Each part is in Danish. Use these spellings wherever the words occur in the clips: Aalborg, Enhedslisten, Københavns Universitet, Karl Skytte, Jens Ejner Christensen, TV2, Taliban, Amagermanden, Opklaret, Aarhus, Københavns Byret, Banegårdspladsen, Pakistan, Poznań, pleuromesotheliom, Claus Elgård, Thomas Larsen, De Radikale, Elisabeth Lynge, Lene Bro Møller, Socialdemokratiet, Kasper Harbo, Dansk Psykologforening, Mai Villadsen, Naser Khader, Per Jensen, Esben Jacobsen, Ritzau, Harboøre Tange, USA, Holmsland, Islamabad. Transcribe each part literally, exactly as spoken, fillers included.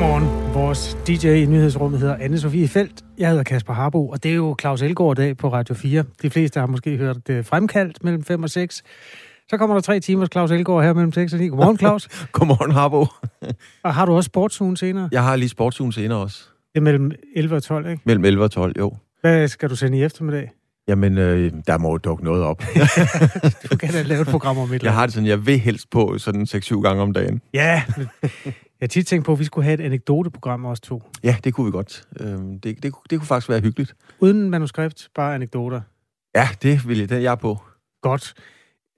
Godmorgen. Vores D J i nyhedsrummet hedder Anne-Sophie Felt. Jeg hedder Kasper Harbo, og det er jo Claus Elgård dag på Radio fire. De fleste har måske hørt det fremkaldt mellem fem og seks. Så kommer der tre timers Claus Elgård her mellem seks og ni. Godmorgen, Claus. Godmorgen, Harbo. Og har du også sportsugen senere? Jeg har lige sportsugen senere også. Det er mellem elleve og tolv, ikke? Mellem elleve og tolv, jo. Hvad skal du sende i eftermiddag? Jamen, øh, der må jo dukke noget op. Du kan da lave et program om et eller. Jeg har det sådan, jeg vil helst på sådan seks syv gange om dagen. Ja, jeg har tit tænkt på, at vi skulle have et anekdoteprogram også to. Ja, det kunne vi godt. Det, det, det kunne faktisk være hyggeligt. Uden manuskript, bare anekdoter. Ja, det vil jeg, den er jeg på. Godt.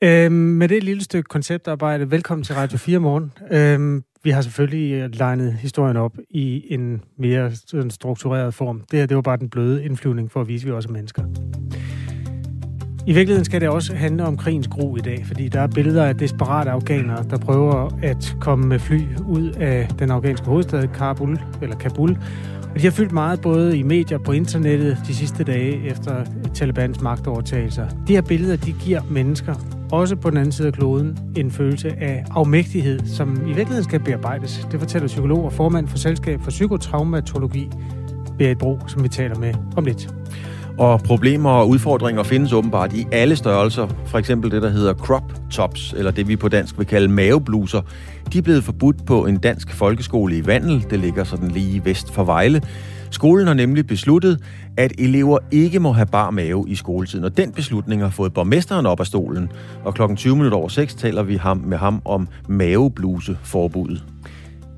Øhm, med det lille stykke konceptarbejde, velkommen til Radio fire morgen. Øhm, vi har selvfølgelig legnet historien op i en mere sådan struktureret form. Det her, det var bare den bløde indflyvning for at vise, at vi også er mennesker. I virkeligheden skal det også handle om krigens gru i dag, fordi der er billeder af desperate afghanere, der prøver at komme med fly ud af den afghanske hovedstad Kabul, eller Kabul. Og de har fyldt meget både i medier og på internettet de sidste dage efter Talibans magtovertagelser. De her billeder, de giver mennesker, også på den anden side af kloden, en følelse af afmægtighed, som i virkeligheden skal bearbejdes. Det fortæller psykolog og formand for Selskab for Psykotraumatologi, Berit Bro, som vi taler med om lidt. Og problemer og udfordringer findes åbenbart i alle størrelser. For eksempel det, der hedder crop tops, eller det vi på dansk vil kalde mavebluser. De er blevet forbudt på en dansk folkeskole i Vandel. Det ligger sådan lige vest for Vejle. Skolen har nemlig besluttet, at elever ikke må have bar mave i skoletiden. Og den beslutning har fået borgmesteren op af stolen. Og klokken tyve minutter over seks taler vi ham med ham om mavebluseforbuddet.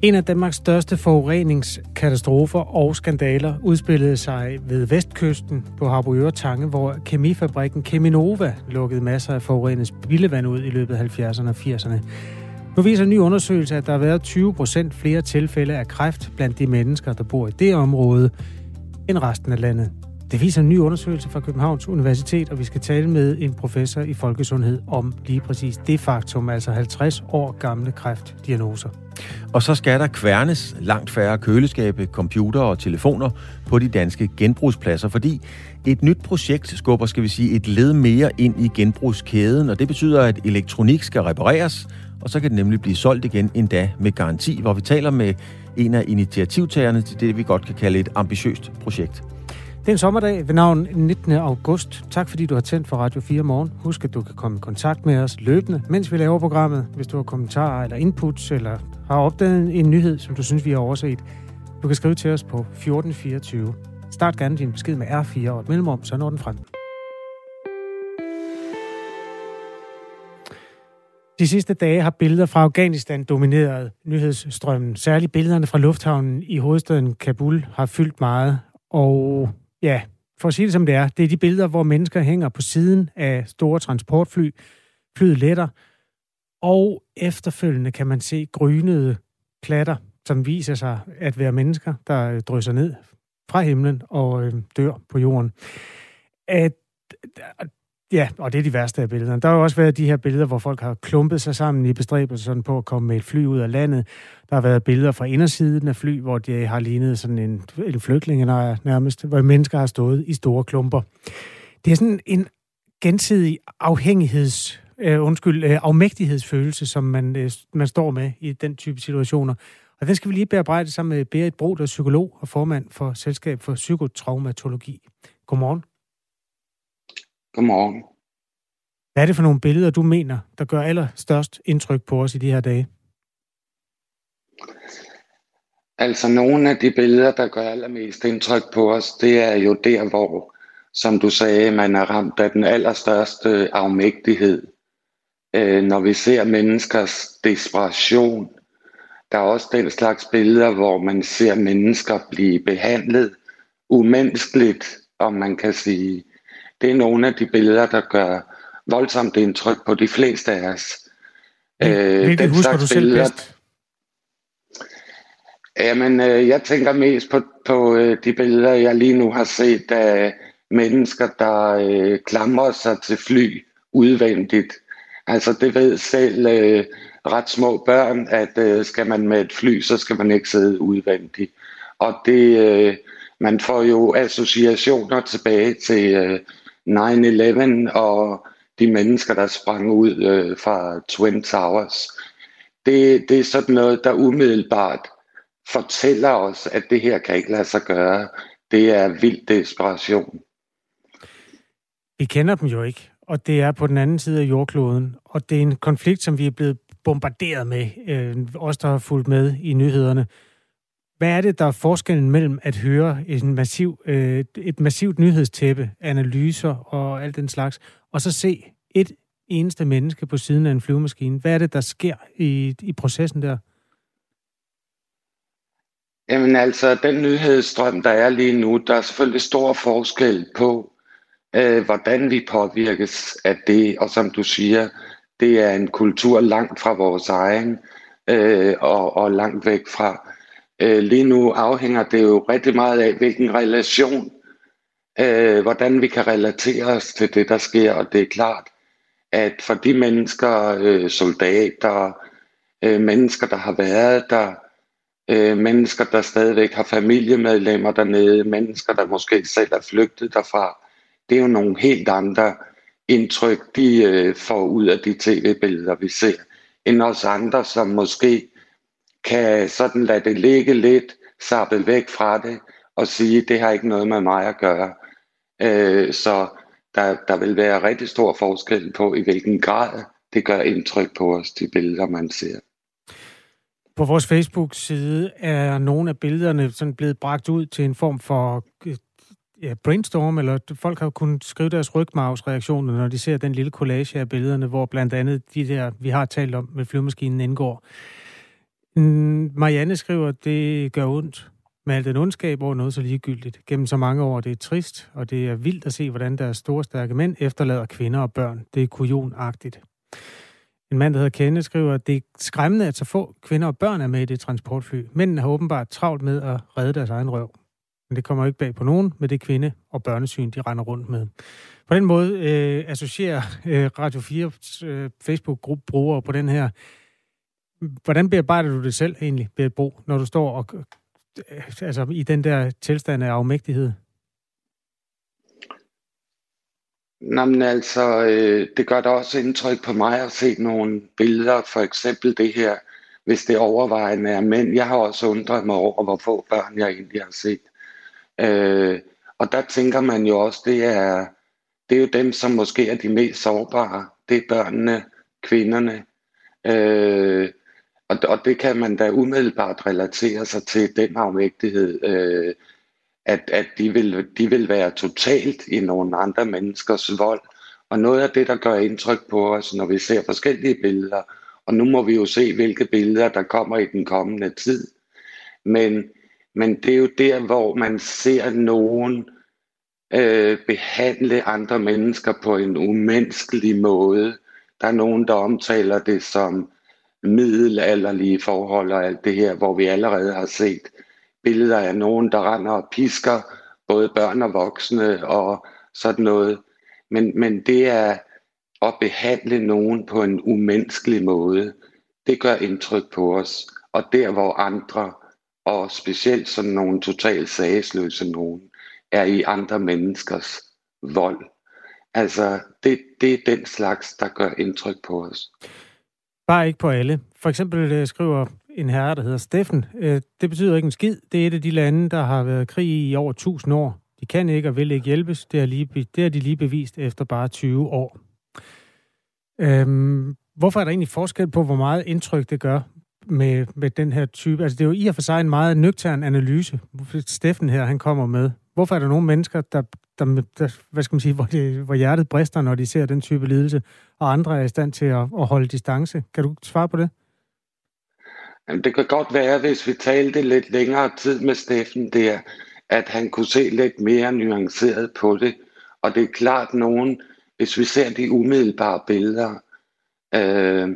En af Danmarks største forureningskatastrofer og skandaler udspillede sig ved vestkysten på Harboøre Tange, hvor kemifabrikken Cheminova lukkede masser af forurenet spildevand ud i løbet af halvfjerdserne og firserne. Nu viser en ny undersøgelse, at der har været tyve procent flere tilfælde af kræft blandt de mennesker, der bor i det område, end resten af landet. Det viser en ny undersøgelse fra Københavns Universitet, og vi skal tale med en professor i folkesundhed om lige præcis det faktum, altså halvtreds år gamle kræftdiagnoser. Og så skal der kværnes langt færre køleskabe, computere og telefoner på de danske genbrugspladser, fordi et nyt projekt skubber, skal vi sige, et led mere ind i genbrugskæden, og det betyder, at elektronik skal repareres, og så kan det nemlig blive solgt igen endda med garanti, hvor vi taler med en af initiativtagerne til det, vi godt kan kalde et ambitiøst projekt. Det er en sommerdag ved navn nittende august. Tak fordi du har tændt for Radio fire morgen. Husk, at du kan komme i kontakt med os løbende, mens vi laver programmet. Hvis du har kommentarer eller inputs, eller har opdaget en nyhed, som du synes, vi har overset, du kan skrive til os på fjorten fireogtyve. Start gerne din besked med R fire og et mellemrum, så når den frem. De sidste dage har billeder fra Afghanistan domineret nyhedsstrømmen. Særligt billederne fra lufthavnen i hovedstaden Kabul har fyldt meget. Og ja, for at sige det som det er, det er de billeder, hvor mennesker hænger på siden af store transportfly, flyet letter, og efterfølgende kan man se grynede klatter, som viser sig at være mennesker, der drysser ned fra himlen og øh, dør på jorden. At, ja, og det er de værste af billederne. Der har også været de her billeder, hvor folk har klumpet sig sammen i bestræbelsen på at komme med et fly ud af landet. Der har været billeder fra indersiden af fly, hvor de har lignet sådan en, en flygtningelejr nærmest, hvor mennesker har stået i store klumper. Det er sådan en gensidig afhængigheds, øh, undskyld, øh, afmægtighedsfølelse, som man, øh, man står med i den type situationer. Og den skal vi lige bearbejde sammen med Berit Bro, der er psykolog og formand for Selskab for Psykotraumatologi. Godmorgen. Godmorgen. Hvad er det for nogle billeder, du mener, der gør allerstørst indtryk på os i de her dage? Altså, nogle af de billeder, der gør allermest indtryk på os, det er jo der, hvor, som du sagde, man er ramt af den allerstørste afmægtighed. Øh, når vi ser menneskers desperation, der er også den slags billeder, hvor man ser mennesker blive behandlet umenneskeligt, om man kan sige. Det er nogle af de billeder, der gør voldsomt indtryk på de fleste af os. Hvilket husker du selv bedst? Jamen, jeg tænker mest på, på de billeder, jeg lige nu har set af mennesker, der øh, klamrer sig til fly udvendigt. Altså, det ved selv øh, ret små børn, at øh, skal man med et fly, så skal man ikke sidde udvendigt. Og det, øh, man får jo associationer tilbage til Øh, nine eleven og de mennesker, der sprang ud øh, fra Twin Towers. Det, det er sådan noget, der umiddelbart fortæller os, at det her kan ikke lade sig gøre. Det er vild desperation. Vi kender dem jo ikke, og det er på den anden side af jordkloden. Og det er en konflikt, som vi er blevet bombarderet med, øh, os der har fulgt med i nyhederne. Hvad er det, der er forskellen mellem at høre en massiv, øh, et massivt nyhedstæppe, analyser og alt den slags, og så se et eneste menneske på siden af en flyvemaskine? Hvad er det, der sker i, i processen der? Jamen altså, den nyhedsstrøm, der er lige nu, der er selvfølgelig stor forskel på, øh, hvordan vi påvirkes af det. Og som du siger, det er en kultur langt fra vores egen øh, og, og langt væk fra. Øh, lige nu afhænger det jo rigtig meget af, hvilken relation, øh, hvordan vi kan relatere os til det, der sker. Og det er klart, at for de mennesker, øh, soldater, øh, mennesker, der har været der, Øh, mennesker, der stadigvæk har familiemedlemmer dernede, mennesker, der måske selv er flygtet derfra, det er jo nogle helt andre indtryk, de øh, får ud af de tv-billeder, vi ser, end os andre, som måske kan sådan lade det ligge lidt, sappe væk fra det og sige, det har ikke noget med mig at gøre. Øh, så der, der vil være rigtig stor forskel på, i hvilken grad det gør indtryk på os, de billeder, man ser. På vores Facebook-side er nogle af billederne sådan blevet bragt ud til en form for ja, brainstorm, eller folk har kunnet skrive deres rygmarvsreaktioner, når de ser den lille collage af billederne, hvor blandt andet de der, vi har talt om med flyvemaskinen, indgår. Marianne skriver, at det gør ondt med al den ondskab over noget så ligegyldigt. Gennem så mange år, det er trist, og det er vildt at se, hvordan deres store, stærke mænd efterlader kvinder og børn. Det er kujonagtigt. En mand, der hedder Kende, skriver, at det er skræmmende, at så få kvinder og børn er med i det transportfly. Mændene har åbenbart travlt med at redde deres egen røv. Men det kommer jo ikke bag på nogen med det kvinde- og børnesyn, de render rundt med. På den måde øh, associerer øh, Radio fires øh, Facebook-gruppe brugere på den her. Hvordan bearbejder du det selv egentlig, Berit Bro, når du står og, øh, altså, i den der tilstand af afmægtighed? Nå, men altså, øh, det gør da også indtryk på mig at se nogle billeder, for eksempel det her, hvis det overvejende er mænd. Jeg har også undret mig over, hvor få børn jeg egentlig har set. Øh, og der tænker man jo også, det er, det er jo dem, som måske er de mest sårbare. Det er børnene, kvinderne. Øh, og, og det kan man da umiddelbart relatere sig til, den afmægtighed. Øh, at, at de, vil, de vil være totalt i nogle andre menneskers vold. Og noget af det, der gør indtryk på os, når vi ser forskellige billeder, og nu må vi jo se, hvilke billeder, der kommer i den kommende tid. Men, men det er jo der, hvor man ser nogen øh, behandle andre mennesker på en umenneskelig måde. Der er nogen, der omtaler det som middelalderlige forhold og alt det her, hvor vi allerede har set billeder af nogen, der render og pisker, både børn og voksne og sådan noget. Men, men det er at behandle nogen på en umenneskelig måde, det gør indtryk på os. Og der, hvor andre, og specielt sådan nogle totalt sagesløse nogen, er i andre menneskers vold. Altså, det, det er den slags, der gør indtryk på os. Bare ikke på alle. For eksempel skriver en herre, der hedder Steffen. Det betyder ikke en skid. Det er et af de lande, der har været krig i over tusind år. De kan ikke og vil ikke hjælpes. Det har, lige, det har de lige bevist efter bare tyve år. Øhm, hvorfor er der egentlig forskel på, hvor meget indtryk det gør med, med den her type? Altså, det er jo i og for sig en meget nøgtern analyse, Steffen her, han kommer med. Hvorfor er der nogle mennesker, der, der, der hvad skal man sige, hvor, det, hvor hjertet brister, når de ser den type lidelse, og andre er i stand til at, at holde distance? Kan du svare på det? Jamen, det kan godt være, hvis vi talte lidt længere tid med Steffen der, at han kunne se lidt mere nuanceret på det. Og det er klart nogen, hvis vi ser de umiddelbare billeder, øh,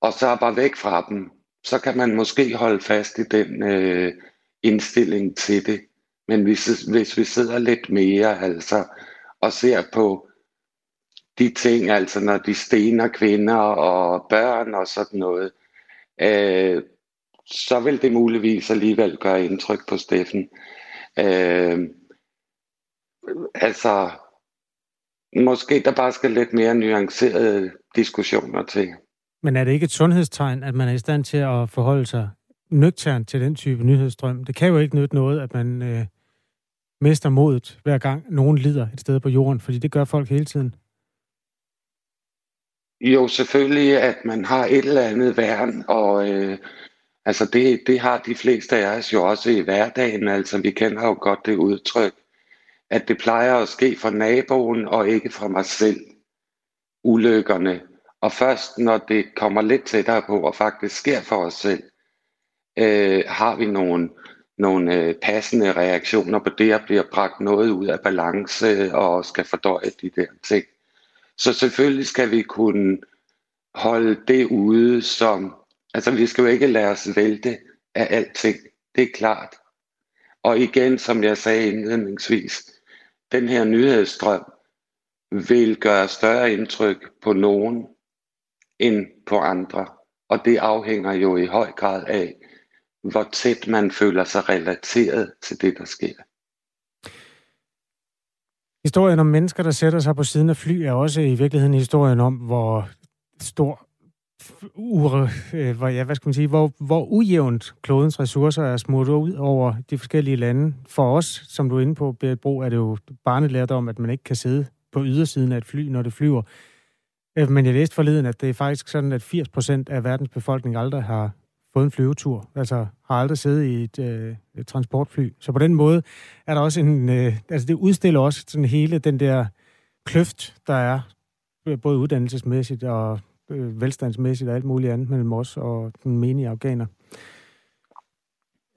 og så er bare væk fra dem, så kan man måske holde fast i den øh, indstilling til det. Men hvis, hvis vi sidder lidt mere altså, og ser på de ting, altså når de stener kvinder og børn og sådan noget, Øh, så vil det muligvis alligevel gøre indtryk på Steffen. Øh, altså, måske der bare skal lidt mere nuancerede diskussioner til. Men er det ikke et sundhedstegn, at man er i stand til at forholde sig nøgtern til den type nyhedsstrøm. Det kan jo ikke nytte noget, at man øh, mister modet, hver gang nogen lider et sted på jorden, fordi det gør folk hele tiden. Jo, selvfølgelig, at man har et eller andet værn, og øh, altså det, det har de fleste af os jo også i hverdagen. Altså, vi kender jo godt det udtryk, at det plejer at ske for naboen og ikke for mig selv, ulykkerne. Og først når det kommer lidt tættere på og faktisk sker for os selv, øh, har vi nogle, nogle øh, passende reaktioner på det, og bliver bragt noget ud af balance og skal fordøje de der ting. Så selvfølgelig skal vi kunne holde det ude, som... Altså, vi skal jo ikke lade os vælte af alting. Det er klart. Og igen, som jeg sagde indledningsvis, den her nyhedsstrøm vil gøre større indtryk på nogen end på andre. Og det afhænger jo i høj grad af, hvor tæt man føler sig relateret til det, der sker. Historien om mennesker, der sætter sig på siden af fly, er også i virkeligheden historien om, hvor stor ure, øh, hvor, ja, hvad skal man sige, hvor, hvor ujævnt klodens ressourcer er smuttet ud over de forskellige lande. For os, som du er inde på, Berit Bro, er det jo barnelærdom om, at man ikke kan sidde på ydersiden af et fly, når det flyver. Men jeg læste forleden, at det er faktisk sådan, at firs procent af verdens befolkning aldrig har fået en flyvetur, altså har aldrig siddet i et, øh, et transportfly. Så på den måde er der også en... Øh, altså det udstiller også sådan hele den der kløft, der er både uddannelsesmæssigt og øh, velstandsmæssigt og alt muligt andet mellem os og den menige afghaner.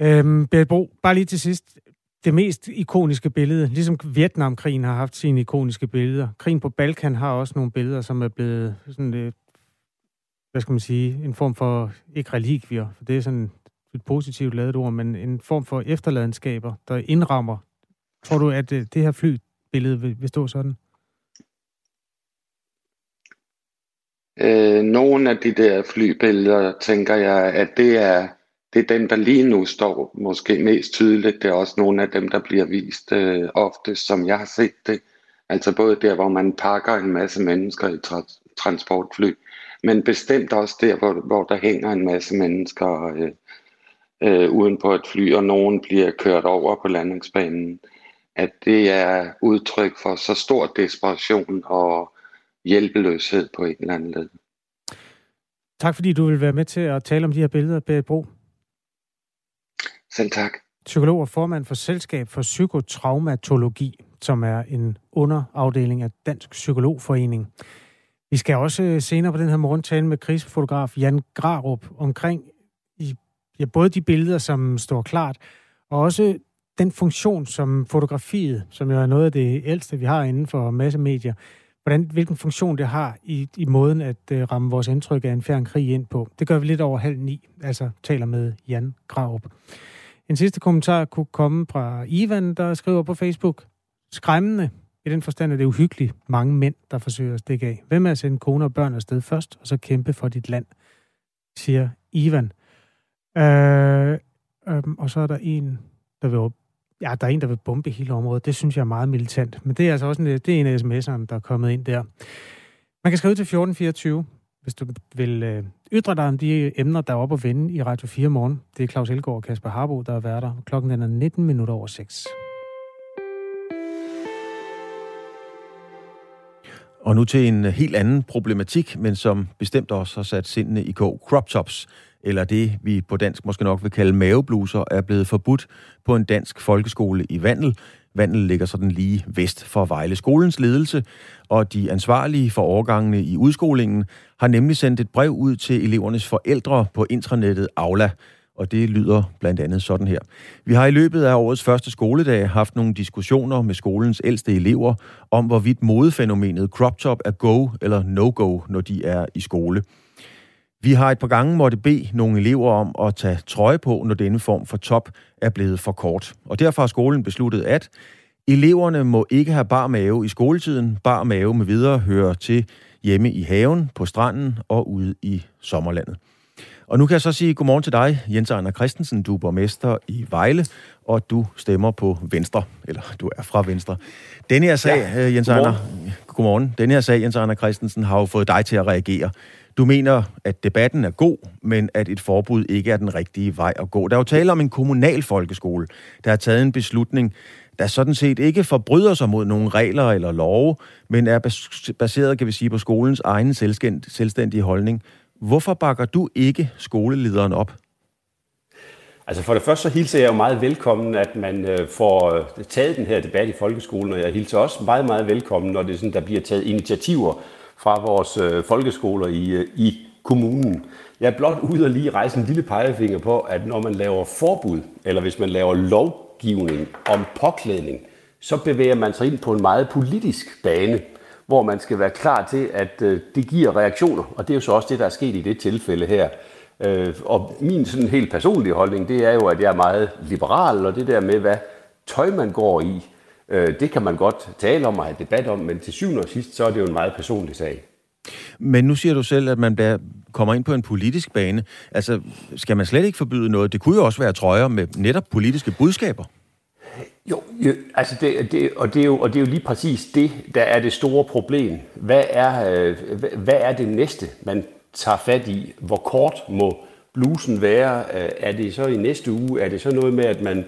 Øhm, Berit Bro, bare lige til sidst. Det mest ikoniske billede, ligesom Vietnamkrigen har haft sine ikoniske billeder. Krigen på Balkan har også nogle billeder, som er blevet sådan... Øh, hvad skal man sige, en form for, ikke relikvier, for det er sådan et positivt ladet ord, men en form for efterladenskaber, der indrammer. Tror du, at det her flybillede vil, vil stå sådan? Øh, nogle af de der flybilleder, tænker jeg, at det er, det er dem, der lige nu står måske mest tydeligt. Det er også nogle af dem, der bliver vist øh, ofte, som jeg har set det. Altså både der, hvor man pakker en masse mennesker i tra- transportfly, men bestemt også der, hvor, hvor der hænger en masse mennesker øh, øh, uden på et fly, og nogen bliver kørt over på landingsbanen, at det er udtryk for så stor desperation og hjælpeløshed på et eller andet led. Tak fordi du vil være med til at tale om de her billeder, Berit Bro. Selv tak. Psykolog og formand for Selskab for Psykotraumatologi, som er en underafdeling af Dansk Psykologforening. Vi skal også senere på den her morgen tale med krigsfotograf Jan Grarup omkring i, ja, både de billeder, som står klart, og også den funktion, som fotografiet, som jo er noget af det ældste, vi har inden for massemedier, hvordan, hvilken funktion det har i, i måden at uh, ramme vores indtryk af en fjern krig ind på. Det gør vi lidt over halv ni, altså taler med Jan Grarup. En sidste kommentar kunne komme fra Ivan, der skriver på Facebook: skræmmende. I den forstand er det uhyggeligt mange mænd, der forsøger at stikke af. Hvem er at sende kone og børn afsted først, og så kæmpe for dit land, siger Ivan. Øh, øh, og så er der en, der vil, ja, der er en, der vil bombe hele området. Det synes jeg er meget militant. Men det er altså også en, det er en af sms'erne, der er kommet ind der. Man kan skrive til fjorten fireogtyve, hvis du vil øh, ytre dig om de emner, der er oppe at vende i Radio fire morgen. Det er Claus Elgård og Kasper Harbo, der er værter. Klokken den er nitten minutter over seks. Og nu til en helt anden problematik, men som bestemt også har sat sindene i kog. Crop tops, eller det vi på dansk måske nok vil kalde mavebluser, er blevet forbudt på en dansk folkeskole i Vandel. Vandel ligger sådan lige vest for Vejle. Skolens ledelse og de ansvarlige for årgangene i udskolingen har nemlig sendt et brev ud til elevernes forældre på intranettet Aula. Og det lyder blandt andet sådan her. Vi har i løbet af årets første skoledag haft nogle diskussioner med skolens ældste elever om, hvorvidt modefænomenet crop top er go eller no-go, når de er i skole. Vi har et par gange måtte bede nogle elever om at tage trøje på, når denne form for top er blevet for kort. Og derfor har skolen besluttet, at eleverne må ikke have bar mave i skoletiden. Bar mave med videre hører til hjemme i haven, på stranden og ude i sommerlandet. Og nu kan jeg så sige godmorgen til dig, Jens Ejner Christensen. Du er borgmester i Vejle, og du stemmer på Venstre. Eller, du er fra Venstre. Denne her sag, ja, Jens Ejner... Godmorgen. Godmorgen. Denne her sag, Jens Ejner Christensen, har jo fået dig til at reagere. Du mener, at debatten er god, men at et forbud ikke er den rigtige vej at gå. Der er jo tale om en kommunal folkeskole, der har taget en beslutning, der sådan set ikke forbryder sig mod nogen regler eller love, men er baseret, kan vi sige, på skolens egen selvstændige holdning. Hvorfor bakker du ikke skolelederen op? Altså for det første, så hilser jeg jo meget velkommen, at man får taget den her debat i folkeskolen, og jeg hilser også meget, meget velkommen, når det er sådan, der bliver taget initiativer fra vores folkeskoler i, i kommunen. Jeg er blot ude og lige rejse en lille pegefinger på, at når man laver forbud, eller hvis man laver lovgivning om påklædning, så bevæger man sig ind på en meget politisk bane, hvor man skal være klar til, at det giver reaktioner, og det er jo så også det, der er sket i det tilfælde her. Og min sådan helt personlige holdning, det er jo, at jeg er meget liberal, og det der med, hvad tøj man går i, det kan man godt tale om og have debat om, men til syvende og sidst, så er det jo en meget personlig sag. Men nu siger du selv, at man kommer ind på en politisk bane. Altså, skal man slet ikke forbyde noget? Det kunne jo også være trøjer med netop politiske budskaber. Jo, jo altså det, det, og, det er jo, og det er jo lige præcis det, der er det store problem. Hvad er, hvad er det næste, man tager fat i? Hvor kort må blusen være? Er det så i næste uge? Er det så noget med, at man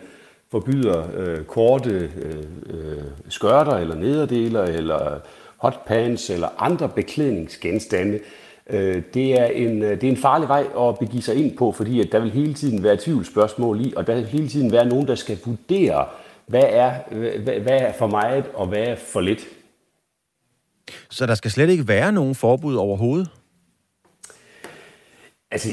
forbyder øh, korte øh, skørter eller nederdeler eller hotpants eller andre beklædningsgenstande? Øh, det, er en, det er en farlig vej at begive sig ind på, fordi at der vil hele tiden være tvivlsspørgsmål i, og der vil hele tiden være nogen, der skal vurdere, hvad er, hvad, hvad er for meget og hvad er for lidt. Så der skal slet ikke være nogen forbud overhovedet? Altså,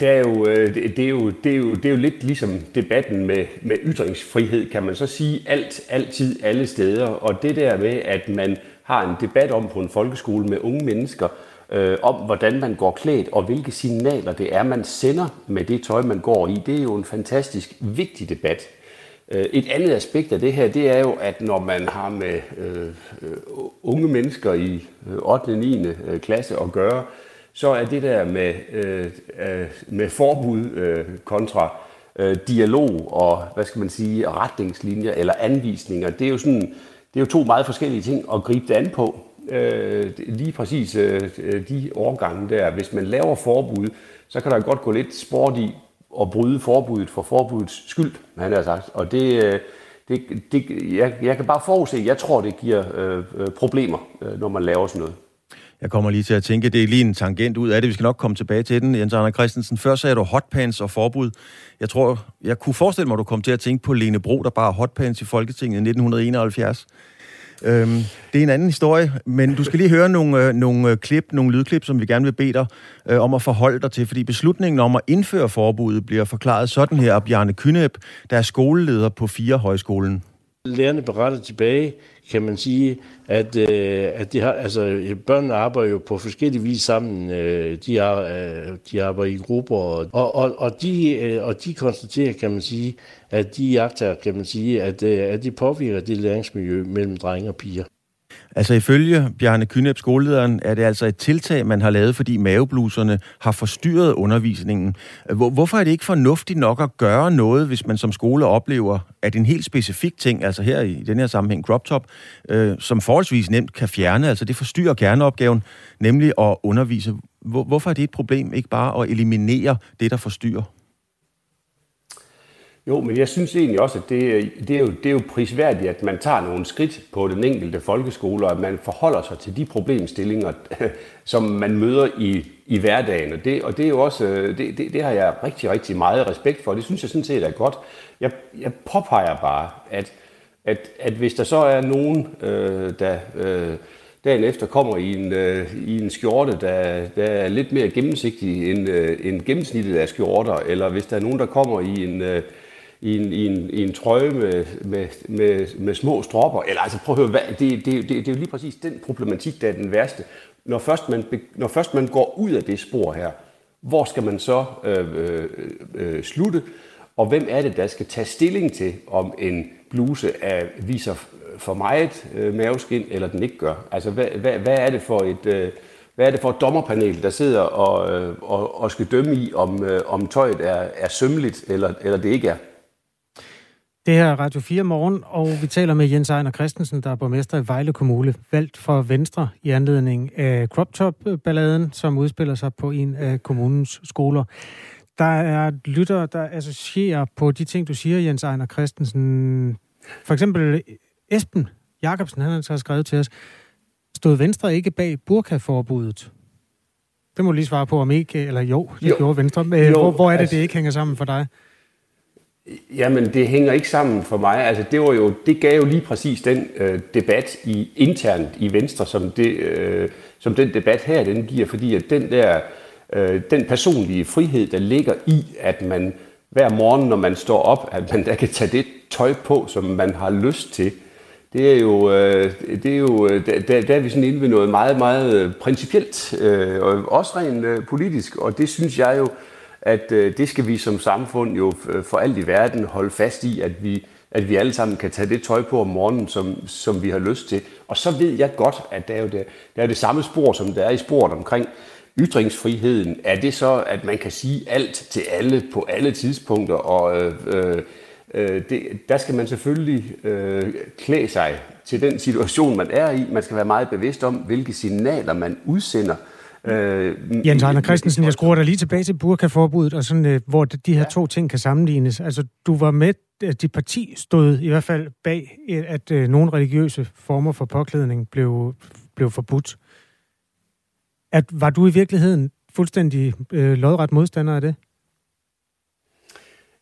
det er jo, det er jo, det er jo, det er jo lidt ligesom debatten med, med ytringsfrihed, kan man så sige, alt, altid, alle steder. Og det der med, at man har en debat om på en folkeskole med unge mennesker, øh, om hvordan man går klædt, og hvilke signaler det er, man sender med det tøj, man går i, det er jo en fantastisk vigtig debat. Et andet aspekt af det her, det er jo, at når man har med øh, unge mennesker i ottende og niende klasse at gøre, så er det der med, øh, øh, med forbud øh, kontra øh, dialog og, hvad skal man sige, retningslinjer eller anvisninger. Det er jo sådan, det er jo to meget forskellige ting at gribe det an på. Øh, lige præcis øh, de årgange der. Hvis man laver forbud, så kan der godt gå lidt sport i at bryde forbuddet for forbuddets skyld, han har sagt. Og det, det, det jeg, jeg kan bare forudse, jeg tror, det giver øh, problemer, når man laver sådan noget. Jeg kommer lige til at tænke, det er lige en tangent ud af det. Vi skal nok komme tilbage til den, Jens Arne Christensen. Først sagde du hotpants og forbud. Jeg tror, jeg kunne forestille mig, at du kom til at tænke på Lene Bro, der bar hotpants i Folketinget i nitten enoghalvfjerds. Øhm, det er en anden historie, men du skal lige høre nogle, øh, nogle klip, nogle lydklip, som vi gerne vil bede dig øh, om at forholde dig til, fordi beslutningen om at indføre forbuddet bliver forklaret sådan her af Bjarne Kynæb, der er skoleleder på fire Højskolen. Lærerne beretter tilbage, kan man sige, at, øh, at de har, altså, børnene arbejder jo på forskellige vis sammen. Øh, de, har, øh, de arbejder i grupper, og, og, og, de, øh, og de konstaterer, kan man sige, at de jagter, kan man sige, at, øh, at de påvirker det læringsmiljø mellem drenge og piger. Altså ifølge Bjarne Kynæb, skolelederen, er det altså et tiltag, man har lavet, fordi mavebluserne har forstyrret undervisningen. Hvorfor er det ikke fornuftigt nok at gøre noget, hvis man som skole oplever, at en helt specifik ting, altså her i den her sammenhæng crop top, øh, som forholdsvis nemt kan fjerne, altså det forstyrrer kerneopgaven, nemlig at undervise. Hvorfor er det et problem ikke bare at eliminere det, der forstyrrer? Jo, men jeg synes egentlig også, at det, det, er jo, det er jo prisværdigt, at man tager nogle skridt på den enkelte folkeskole, og at man forholder sig til de problemstillinger, som man møder i, i hverdagen. Og, det, og det, er jo også, det, det, det har jeg rigtig, rigtig meget respekt for, og det synes jeg sådan set er godt. Jeg, jeg påpeger bare, at, at, at hvis der så er nogen, øh, der øh, dagen efter kommer i en, øh, i en skjorte, der, der er lidt mere gennemsigtig end, øh, end gennemsnittet af skjorter, eller hvis der er nogen, der kommer i en... Øh, I en, i, en, i en trøje med, med, med, med små stropper. Eller altså, prøv at høre, hvad, det, det, det, det er jo lige præcis den problematik, der er den værste. Når først man, når først man går ud af det spor her, hvor skal man så øh, øh, øh, slutte? Og hvem er det, der skal tage stilling til, om en bluse af, viser for meget øh, maveskin, eller den ikke gør? Altså, hvad, hvad, hvad er det for et... Øh, Hvad er det for et dommerpanel, der sidder og, øh, og, og skal dømme i, om, øh, om tøjet er, er sømmeligt, eller, eller det ikke er? Det her er Radio fire Morgen, og vi taler med Jens Ejner Christensen, der er borgmester i Vejle Kommune, valgt fra Venstre i anledning af Crop Top-balladen, som udspiller sig på en af kommunens skoler. Der er lyttere, der associerer på de ting, du siger, Jens Ejner Christensen. For eksempel Esben Jacobsen, han har skrevet til os, stod Venstre ikke bag burkaforbuddet? Det må lige svare på, om ikke, eller jo, det jo. gjorde Venstre. Hvor, hvor er det, det ikke hænger sammen for dig? Jamen, det hænger ikke sammen for mig. Altså, det var jo, det gav jo lige præcis den øh, debat i, internt i Venstre, som, det, øh, som den debat her, den giver, fordi at den der, øh, den personlige frihed, der ligger i, at man hver morgen, når man står op, at man der kan tage det tøj på, som man har lyst til, det er jo, øh, det er jo der, der er vi sådan inde ved noget meget, meget principielt, øh, og også rent øh, politisk, og det synes jeg jo, at det skal vi som samfund jo for alt i verden holde fast i, at vi, at vi alle sammen kan tage det tøj på om morgenen, som, som vi har lyst til. Og så ved jeg godt, at der er jo det, der er det samme spor, som der er i sporet omkring ytringsfriheden. Er det så, at man kan sige alt til alle på alle tidspunkter, og øh, øh, det, der skal man selvfølgelig øh, klæde sig til den situation, man er i. Man skal være meget bevidst om, hvilke signaler man udsender. Øh, Jens Ejner Christensen, jeg skruer dig lige tilbage til burkaforbuddet, og sådan, øh, hvor de her ja. to ting kan sammenlignes. Altså, du var med, at dit parti stod i hvert fald bag, at øh, nogle religiøse former for påklædning blev, blev forbudt. At, var du i virkeligheden fuldstændig øh, lodret modstander af det?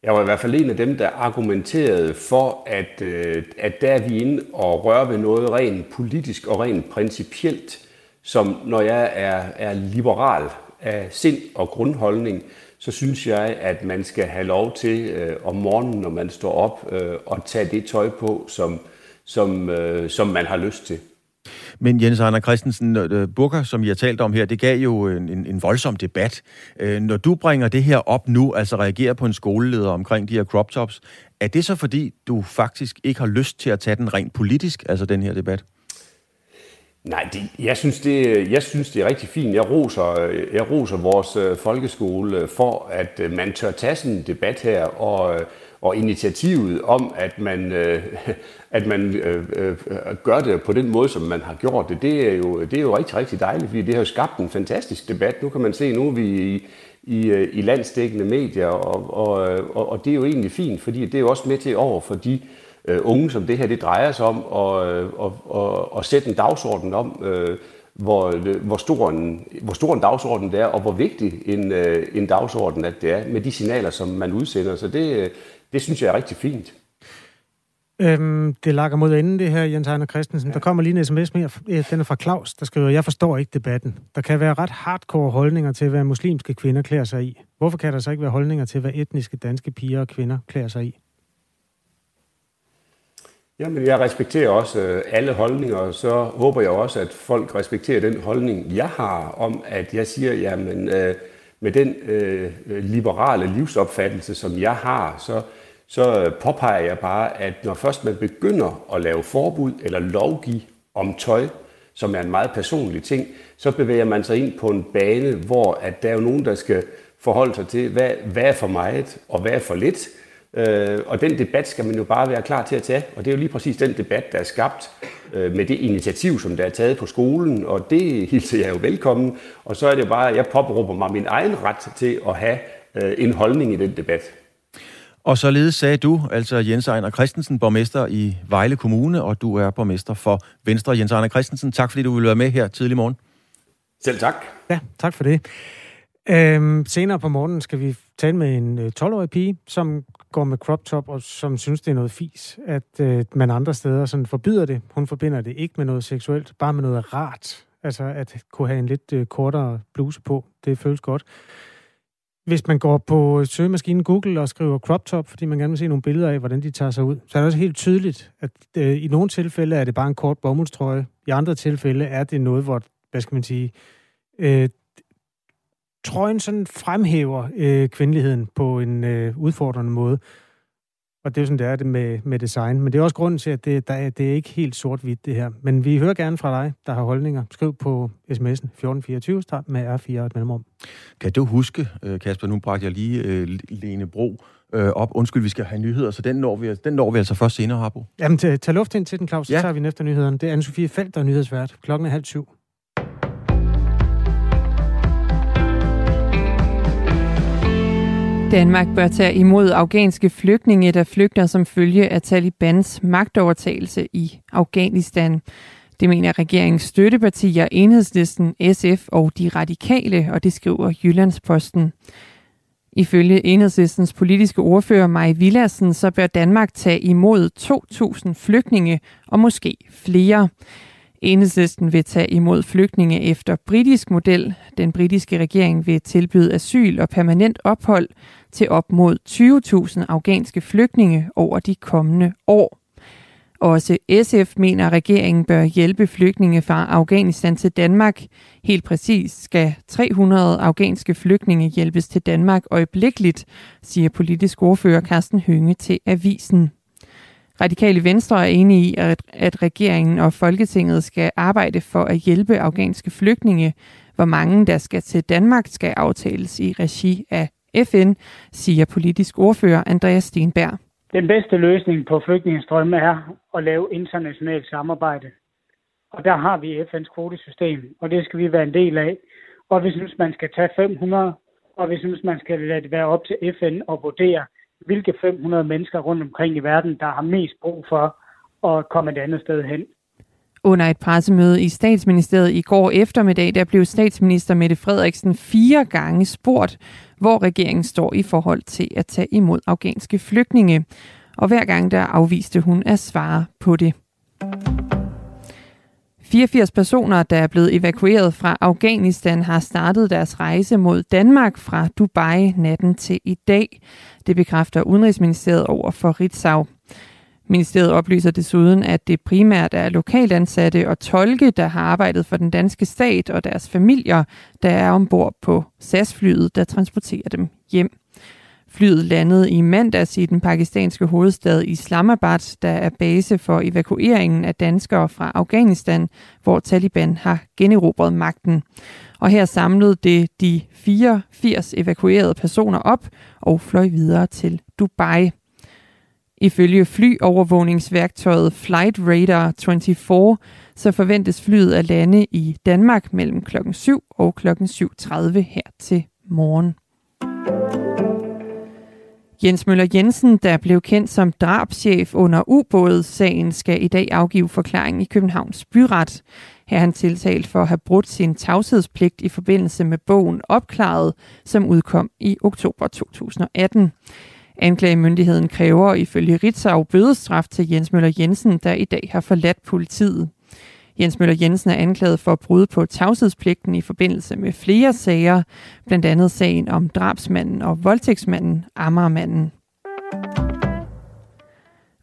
Jeg var i hvert fald en af dem, der argumenterede for, at, øh, at der er vi inde og rører ved noget rent politisk og rent principielt, som når jeg er, er liberal af sind og grundholdning, så synes jeg, at man skal have lov til øh, om morgenen, når man står op, øh, at tage det tøj på, som, som, øh, som man har lyst til. Men Jens Ejner Christensen, burka, som I har talt om her, det gav jo en, en voldsom debat. Når du bringer det her op nu, altså reagerer på en skoleleder omkring de her crop tops, er det så fordi, du faktisk ikke har lyst til at tage den rent politisk, altså den her debat? Nej, det, jeg, synes det, jeg synes, det er rigtig fint. Jeg roser, jeg roser vores folkeskole for, at man tør tage sådan en debat her, og, og initiativet om, at man, at man gør det på den måde, som man har gjort det. Det er jo, det er jo rigtig, rigtig dejligt, fordi det har jo skabt en fantastisk debat. Nu kan man se, nu er vi i, i, i landsdækkende medier, og, og, og, og det er jo egentlig fint, fordi det er jo også med til over for de unge, som det her det drejer sig om, og, og, og, og sætte en dagsorden om, øh, hvor, hvor, stor en, hvor stor en dagsorden det er, og hvor vigtig en, øh, en dagsorden at det er, med de signaler, som man udsender. Så det, det synes jeg er rigtig fint. Øhm, det lakker mod enden, det her, Jens Ejner Christensen. Ja. Der kommer lige en sms mere. Den er fra Claus, der skriver, jeg forstår ikke debatten. Der kan være ret hardcore holdninger til, hvad muslimske kvinder klæder sig i. Hvorfor kan der så ikke være holdninger til, hvad etniske danske piger og kvinder klæder sig i? Jamen, jeg respekterer også øh, alle holdninger, og så håber jeg også, at folk respekterer den holdning, jeg har, om at jeg siger, jamen, øh, med den øh, liberale livsopfattelse, som jeg har, så, så påpeger jeg bare, at når først man begynder at lave forbud eller lovgive om tøj, som er en meget personlig ting, så bevæger man sig ind på en bane, hvor at der er jo nogen, der skal forholde sig til, hvad, hvad er for meget, og hvad er for lidt. Øh, og den debat skal man jo bare være klar til at tage, og det er jo lige præcis den debat, der er skabt øh, med det initiativ, som der er taget på skolen, og det hilser jeg jo velkommen, og så er det bare, at jeg påberåber mig min egen ret til at have øh, en holdning i den debat. Og således sagde du, altså Jens Ejner Christensen, borgmester i Vejle Kommune, og du er borgmester for Venstre. Jens Ejner Christensen, tak fordi du ville være med her tidlig morgen. Selv tak. Ja, tak for det. Øhm, senere på morgenen skal vi tale med en tolv-årig pige, som går med crop top, og som synes, det er noget fis, at øh, man andre steder sådan forbyder det. Hun forbinder det ikke med noget seksuelt, bare med noget rart. Altså at kunne have en lidt øh, kortere bluse på. Det føles godt. Hvis man går på søgemaskinen Google og skriver crop top, fordi man gerne vil se nogle billeder af, hvordan de tager sig ud, så er det også helt tydeligt, at øh, i nogle tilfælde er det bare en kort bomuldstrøje. I andre tilfælde er det noget, hvor, hvad skal man sige, øh, trøjen sådan fremhæver øh, kvindeligheden på en øh, udfordrende måde. Og det er jo sådan, det er det med, med design. Men det er også grunden til, at det, der er, det er ikke helt sort-hvidt, det her. Men vi hører gerne fra dig, der har holdninger. Skriv på sms'en fjorten fireogtyve, start med R fire og et mellemrum. Kan du huske, Kasper, nu bragte jeg lige Lene Bro op. Undskyld, vi skal have nyheder, så den når vi, den når vi altså først senere, Harbo. Jamen, tag luft ind til den, Claus, så ja. Tager vi den efter nyhederne. Det er Anne-Sophie Felt, der er nyhedsvært. Klokken er halv syv. Danmark bør tage imod afghanske flygtninge, der flygter som følge af Talibans magtovertagelse i Afghanistan. Det mener regeringens støttepartier Enhedslisten, S F og De Radikale, og det skriver Jyllandsposten. Ifølge Enhedslistens politiske ordfører Mai Villadsen, så bør Danmark tage imod to tusind flygtninge og måske flere. Enhedslisten vil tage imod flygtninge efter britisk model. Den britiske regering vil tilbyde asyl og permanent ophold til op mod tyve tusind afghanske flygtninge over de kommende år. Også S F mener, at regeringen bør hjælpe flygtninge fra Afghanistan til Danmark. Helt præcis skal tre hundrede afghanske flygtninge hjælpes til Danmark øjeblikkeligt, siger politisk ordfører Karsten Hønge til Avisen. Radikale Venstre er enige i, at regeringen og Folketinget skal arbejde for at hjælpe afghanske flygtninge. Hvor mange der skal til Danmark skal aftales i regi af F N, siger politisk ordfører Andreas Steenberg. Den bedste løsning på flygtningestrømme er at lave internationalt samarbejde. Og der har vi F N's kvotesystem, og det skal vi være en del af. Og vi synes, man skal tage fem hundrede, og vi synes, man skal lade det være op til F N at vurdere, hvilke fem hundrede mennesker rundt omkring i verden, der har mest brug for at komme et andet sted hen. Under et pressemøde i statsministeriet i går eftermiddag, der blev statsminister Mette Frederiksen fire gange spurgt, hvor regeringen står i forhold til at tage imod afghanske flygtninge. Og hver gang der afviste hun at svare på det. fireogfirs personer, der er blevet evakueret fra Afghanistan, har startet deres rejse mod Danmark fra Dubai natten til i dag. Det bekræfter Udenrigsministeriet over for Ritzau. Ministeriet oplyser desuden, at det primært er lokalansatte og tolke, der har arbejdet for den danske stat og deres familier, der er ombord på S A S-flyet, der transporterer dem hjem. Flyet landede i mandags i den pakistanske hovedstad Islamabad, der er base for evakueringen af danskere fra Afghanistan, hvor Taliban har generobret magten. Og her samlede det de fireogfirs evakuerede personer op og fløj videre til Dubai. Ifølge flyovervågningsværktøjet Flight Radar fireogtyve, så forventes flyet at lande i Danmark mellem klokken syv og klokken syv tredive her til morgen. Jens Møller Jensen, der blev kendt som drabschef under ubådssagen, skal i dag afgive forklaring i Københavns Byret. Her er han tiltalt for at have brudt sin tavshedspligt i forbindelse med bogen Opklaret, som udkom i oktober to tusind og atten. Anklagemyndigheden kræver ifølge Ritzau bødestraf til Jens Møller Jensen, der i dag har forladt politiet. Jens Møller Jensen er anklaget for at bryde på tavshedspligten i forbindelse med flere sager, blandt andet sagen om drabsmanden og voldtægtsmanden Amagermanden.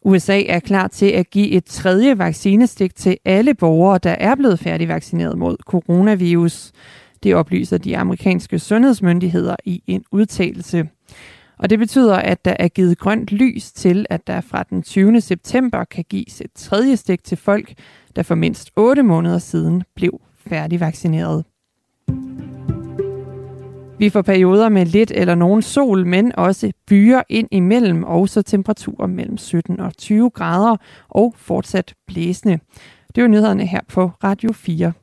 U S A er klar til at give et tredje vaccinestik til alle borgere, der er blevet færdigvaccineret mod coronavirus. Det oplyser de amerikanske sundhedsmyndigheder i en udtalelse. Og det betyder, at der er givet grønt lys til, at der fra den tyvende september kan gives et tredje stik til folk, der for mindst otte måneder siden blev færdigvaccineret. Vi får perioder med lidt eller nogen sol, men også byer ind imellem, og så temperaturer mellem sytten og tyve grader, og fortsat blæsende. Det var nyhederne her på Radio fire.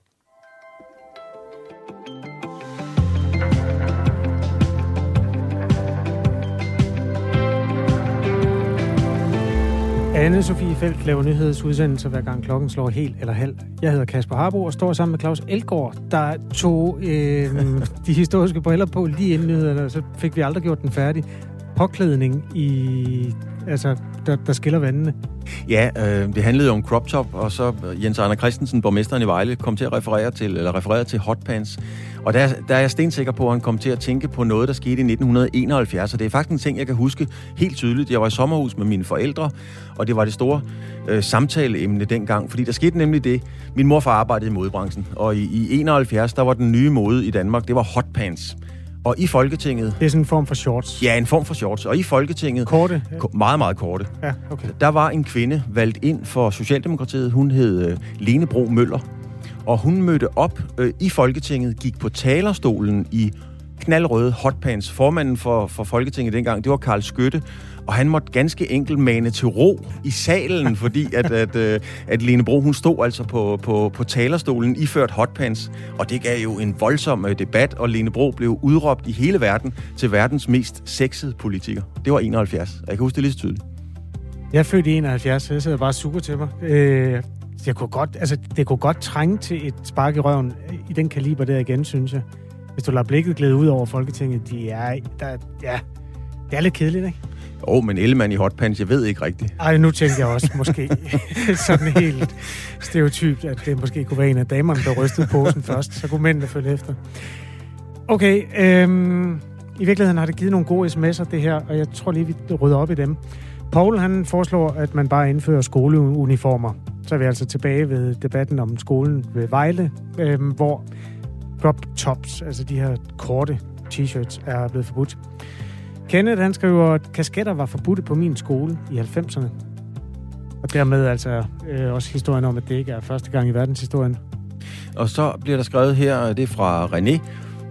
Anne-Sophie Felt laver nyhedsudsendelser, hver gang klokken slår helt eller halv. Jeg hedder Kasper Harbo og står sammen med Claus Elgård, der tog øh, de historiske briller på lige inden nyhederne, og så fik vi aldrig gjort den færdig. Påklædning, i, altså, der, der skiller vandene. Ja, øh, det handlede om crop top, og så Jens Arne Christensen, borgmesteren i Vejle, kom til at referere til, eller referere til hotpants. Og der, der er jeg stensikker på, at han kom til at tænke på noget, der skete i nitten enoghalvfjerds. Og det er faktisk en ting, jeg kan huske helt tydeligt. Jeg var i sommerhus med mine forældre, og det var det store øh, samtaleemne dengang. Fordi der skete nemlig det. Min morfar arbejdede i modebranchen, og i, i enoghalvfjerds, der var den nye mode i Danmark, det var hotpants. Og i Folketinget... Det er sådan en form for shorts? Ja, en form for shorts. Og i Folketinget... Korte? Ja. Ko- meget, meget korte. Ja, okay. Der var en kvinde valgt ind for Socialdemokratiet. Hun hed øh, Lene Bro Møller. Og hun mødte op øh, i Folketinget, gik på talerstolen i knaldrøde hotpants. Formanden for, for Folketinget dengang, det var Karl Skytte. Og han måtte ganske enkelt mane til ro i salen, fordi at, at, at, at Lene Bro, hun stod altså på, på, på talerstolen iført hotpants. Og det gav jo en voldsom debat, og Lene Bro blev udråbt i hele verden til verdens mest sexede politiker. Det var enoghalvfjerds, og jeg kan huske det lige så tydeligt. Jeg er født i enoghalvfjerds, så jeg sidder bare og suger til mig. Øh, jeg kunne godt, altså, det kunne godt trænge til et spark i røven i den kaliber der igen, synes jeg. Hvis du lader blikket glæde ud over Folketinget, de er, der, ja, det er lidt kedeligt, ikke? Åh, oh, men Ellemann i hotpants, jeg ved ikke rigtigt. Ej, nu tænker jeg også måske sådan helt stereotypt, at det måske kunne være en af damerne, der rystede posen først, så kunne mændene følge efter. Okay, øhm, i virkeligheden har det givet nogle gode sms'er, det her, og jeg tror lige, vi rydder op i dem. Poul, han foreslår, at man bare indfører skoleuniformer. Så er vi altså tilbage ved debatten om skolen ved Vejle, øhm, hvor crop tops, altså de her korte t-shirts, er blevet forbudt. Kenneth, han skriver, at kasketter var forbudte på min skole i halvfemserne. Og dermed altså øh, også historien om, at det ikke er første gang i verdenshistorien. Og så bliver der skrevet her, det er fra René.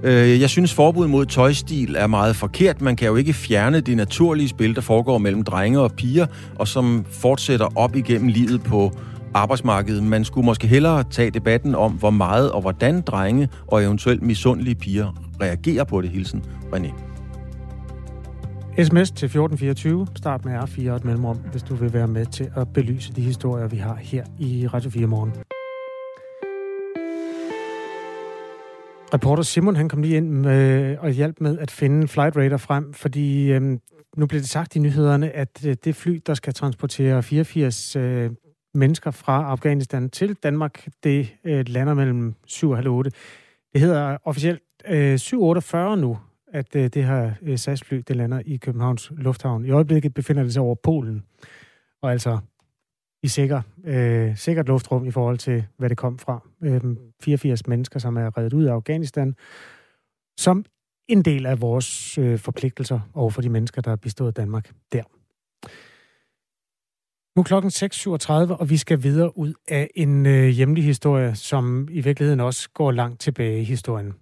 Øh, jeg synes, forbud mod tøjstil er meget forkert. Man kan jo ikke fjerne det naturlige spil, der foregår mellem drenge og piger, og som fortsætter op igennem livet på arbejdsmarkedet. Man skulle måske hellere tage debatten om, hvor meget og hvordan drenge og eventuelt misundelige piger reagerer på det. Hilsen, René. S M S til fjorten fireogtyve. Start med R fire og et mellemrum, hvis du vil være med til at belyse de historier, vi har her i Radio fire Morgen. Reporter Simon, han kom lige ind med, og hjalp med at finde flightradar frem, fordi øhm, nu blev det sagt i nyhederne, at øh, det fly, der skal transportere fireogfirs øh, mennesker fra Afghanistan til Danmark, det øh, lander mellem syv og halv otte. Det hedder officielt øh, syv otteogfyrre nu, at øh, det her øh, S A S-fly, det lander i Københavns Lufthavn. I øjeblikket befinder det sig over Polen, og altså i sikker, øh, sikkert luftrum i forhold til, hvad det kom fra. Øh, fireogfirs mennesker, som er reddet ud af Afghanistan, som en del af vores øh, forpligtelser over for de mennesker, der har bistået Danmark der. Nu er klokken seks syvogtredive, og vi skal videre ud af en øh, hjemlig historie, som i virkeligheden også går langt tilbage i historien.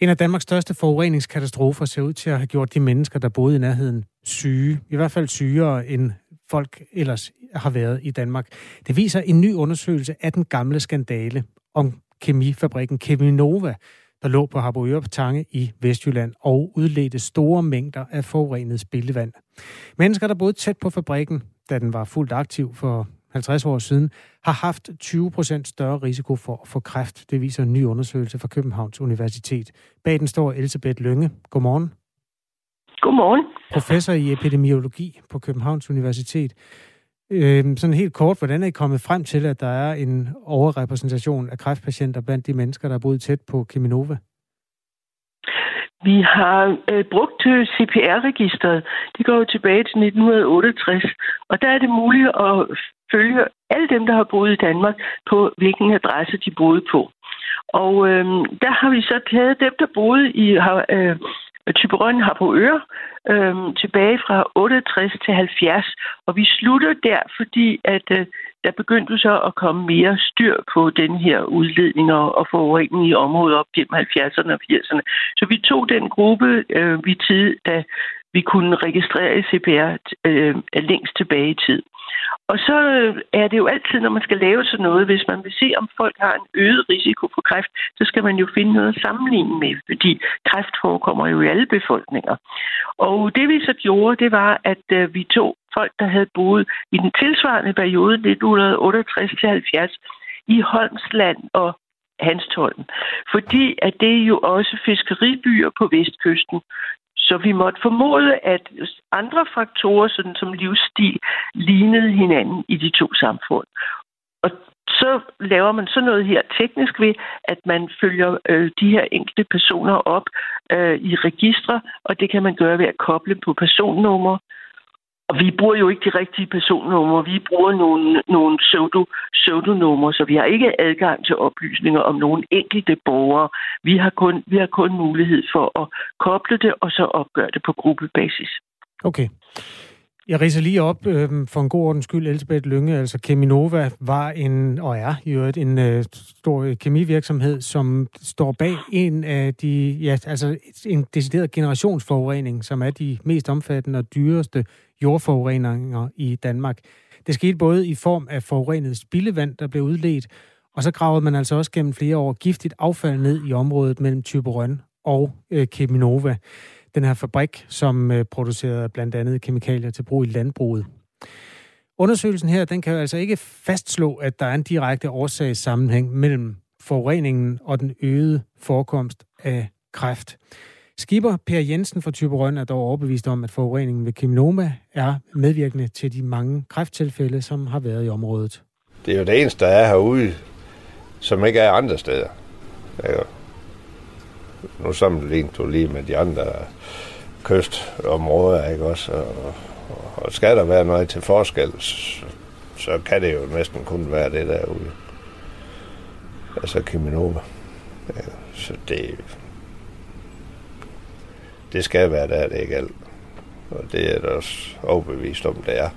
En af Danmarks største forureningskatastrofer ser ud til at have gjort de mennesker, der boede i nærheden, syge. I hvert fald sygere, end folk ellers har været i Danmark. Det viser en ny undersøgelse af den gamle skandale om kemifabrikken Cheminova, der lå på Harboøre på Tange i Vestjylland og udledte store mængder af forurenet spildevand. Mennesker, der boede tæt på fabrikken, da den var fuldt aktiv for halvtreds år siden, har haft tyve procent større risiko for at få kræft. Det viser en ny undersøgelse fra Københavns Universitet. Bag den står Elisabeth Lynge. Godmorgen. Godmorgen. Professor i epidemiologi på Københavns Universitet. Øhm, sådan helt kort, hvordan er I kommet frem til, at der er en overrepræsentation af kræftpatienter blandt de mennesker, der er boet tæt på Cheminova? Vi har øh, brugt C P R-registeret. Det går jo tilbage til nitten otteogtres, og der er det muligt at følge alle dem, der har boet i Danmark, på hvilken adresse de boede på. Og øh, der har vi så taget dem, der boede i øh, Thyborøn Harboøre øh, tilbage fra otteogtres til halvfjerds, og vi slutter der, fordi at øh, der begyndte så at komme mere styr på den her udledning og forurening i området op gennem halvfjerdserne og firserne. Så vi tog den gruppe, øh, vi tid, da vi kunne registrere i C P R øh, længst tilbage i tid. Og så er det jo altid, når man skal lave sådan noget, hvis man vil se, om folk har en øget risiko for kræft, så skal man jo finde noget at sammenligne med, fordi kræft forekommer jo i alle befolkninger. Og det vi så gjorde, det var, at øh, vi tog folk, der havde boet i den tilsvarende periode nitten otteogtres til halvfjerds i Holmsland og Hansholm, fordi at det er jo også fiskeribyer på vestkysten. Så vi måtte formode, at andre faktorer, sådan som livsstil, lignede hinanden i de to samfund. Og så laver man sådan noget her teknisk ved, at man følger øh, de her enkelte personer op øh, i registre, og det kan man gøre ved at koble på personnummer. Og vi bruger jo ikke de rigtige personnumre. Vi bruger nogle, nogle pseudo, pseudonumre, så vi har ikke adgang til oplysninger om nogle enkelte borgere. Vi har kun, vi har kun mulighed for at koble det, og så opgøre det på gruppebasis. Okay. Jeg ridser lige op øh, for en god ordens skyld. Elisabeth Lynge, altså Cheminova, var en, og er i øvrigt en øh, stor kemivirksomhed, som står bag en af de, ja, altså en decideret generationsforurening, som er de mest omfattende og dyreste jordforureninger i Danmark. Det skete både i form af forurenet spildevand, der blev udledt, og så gravede man altså også gennem flere år giftigt affald ned i området mellem Thyborøn og øh, Cheminova. Den her fabrik, som producerede blandt andet kemikalier til brug i landbruget. Undersøgelsen her, den kan jo altså ikke fastslå, at der er en direkte årsagssammenhæng mellem forureningen og den øgede forekomst af kræft. Skipper Per Jensen fra Thyborøn er dog overbevist om, at forureningen ved Cheminova er medvirkende til de mange kræfttilfælde, som har været i området. Det er jo det eneste, der er herude, som ikke er andre steder. Ja. Nu sammenlignet du lige med de andre kystområder, ikke også? Og, og, og skal der være noget til forskel, så, så kan det jo næsten kun være det derude. Altså Cheminova. Ja, så det, det skal være der, det er ikke alt. Og det er der også overbevist om, det er.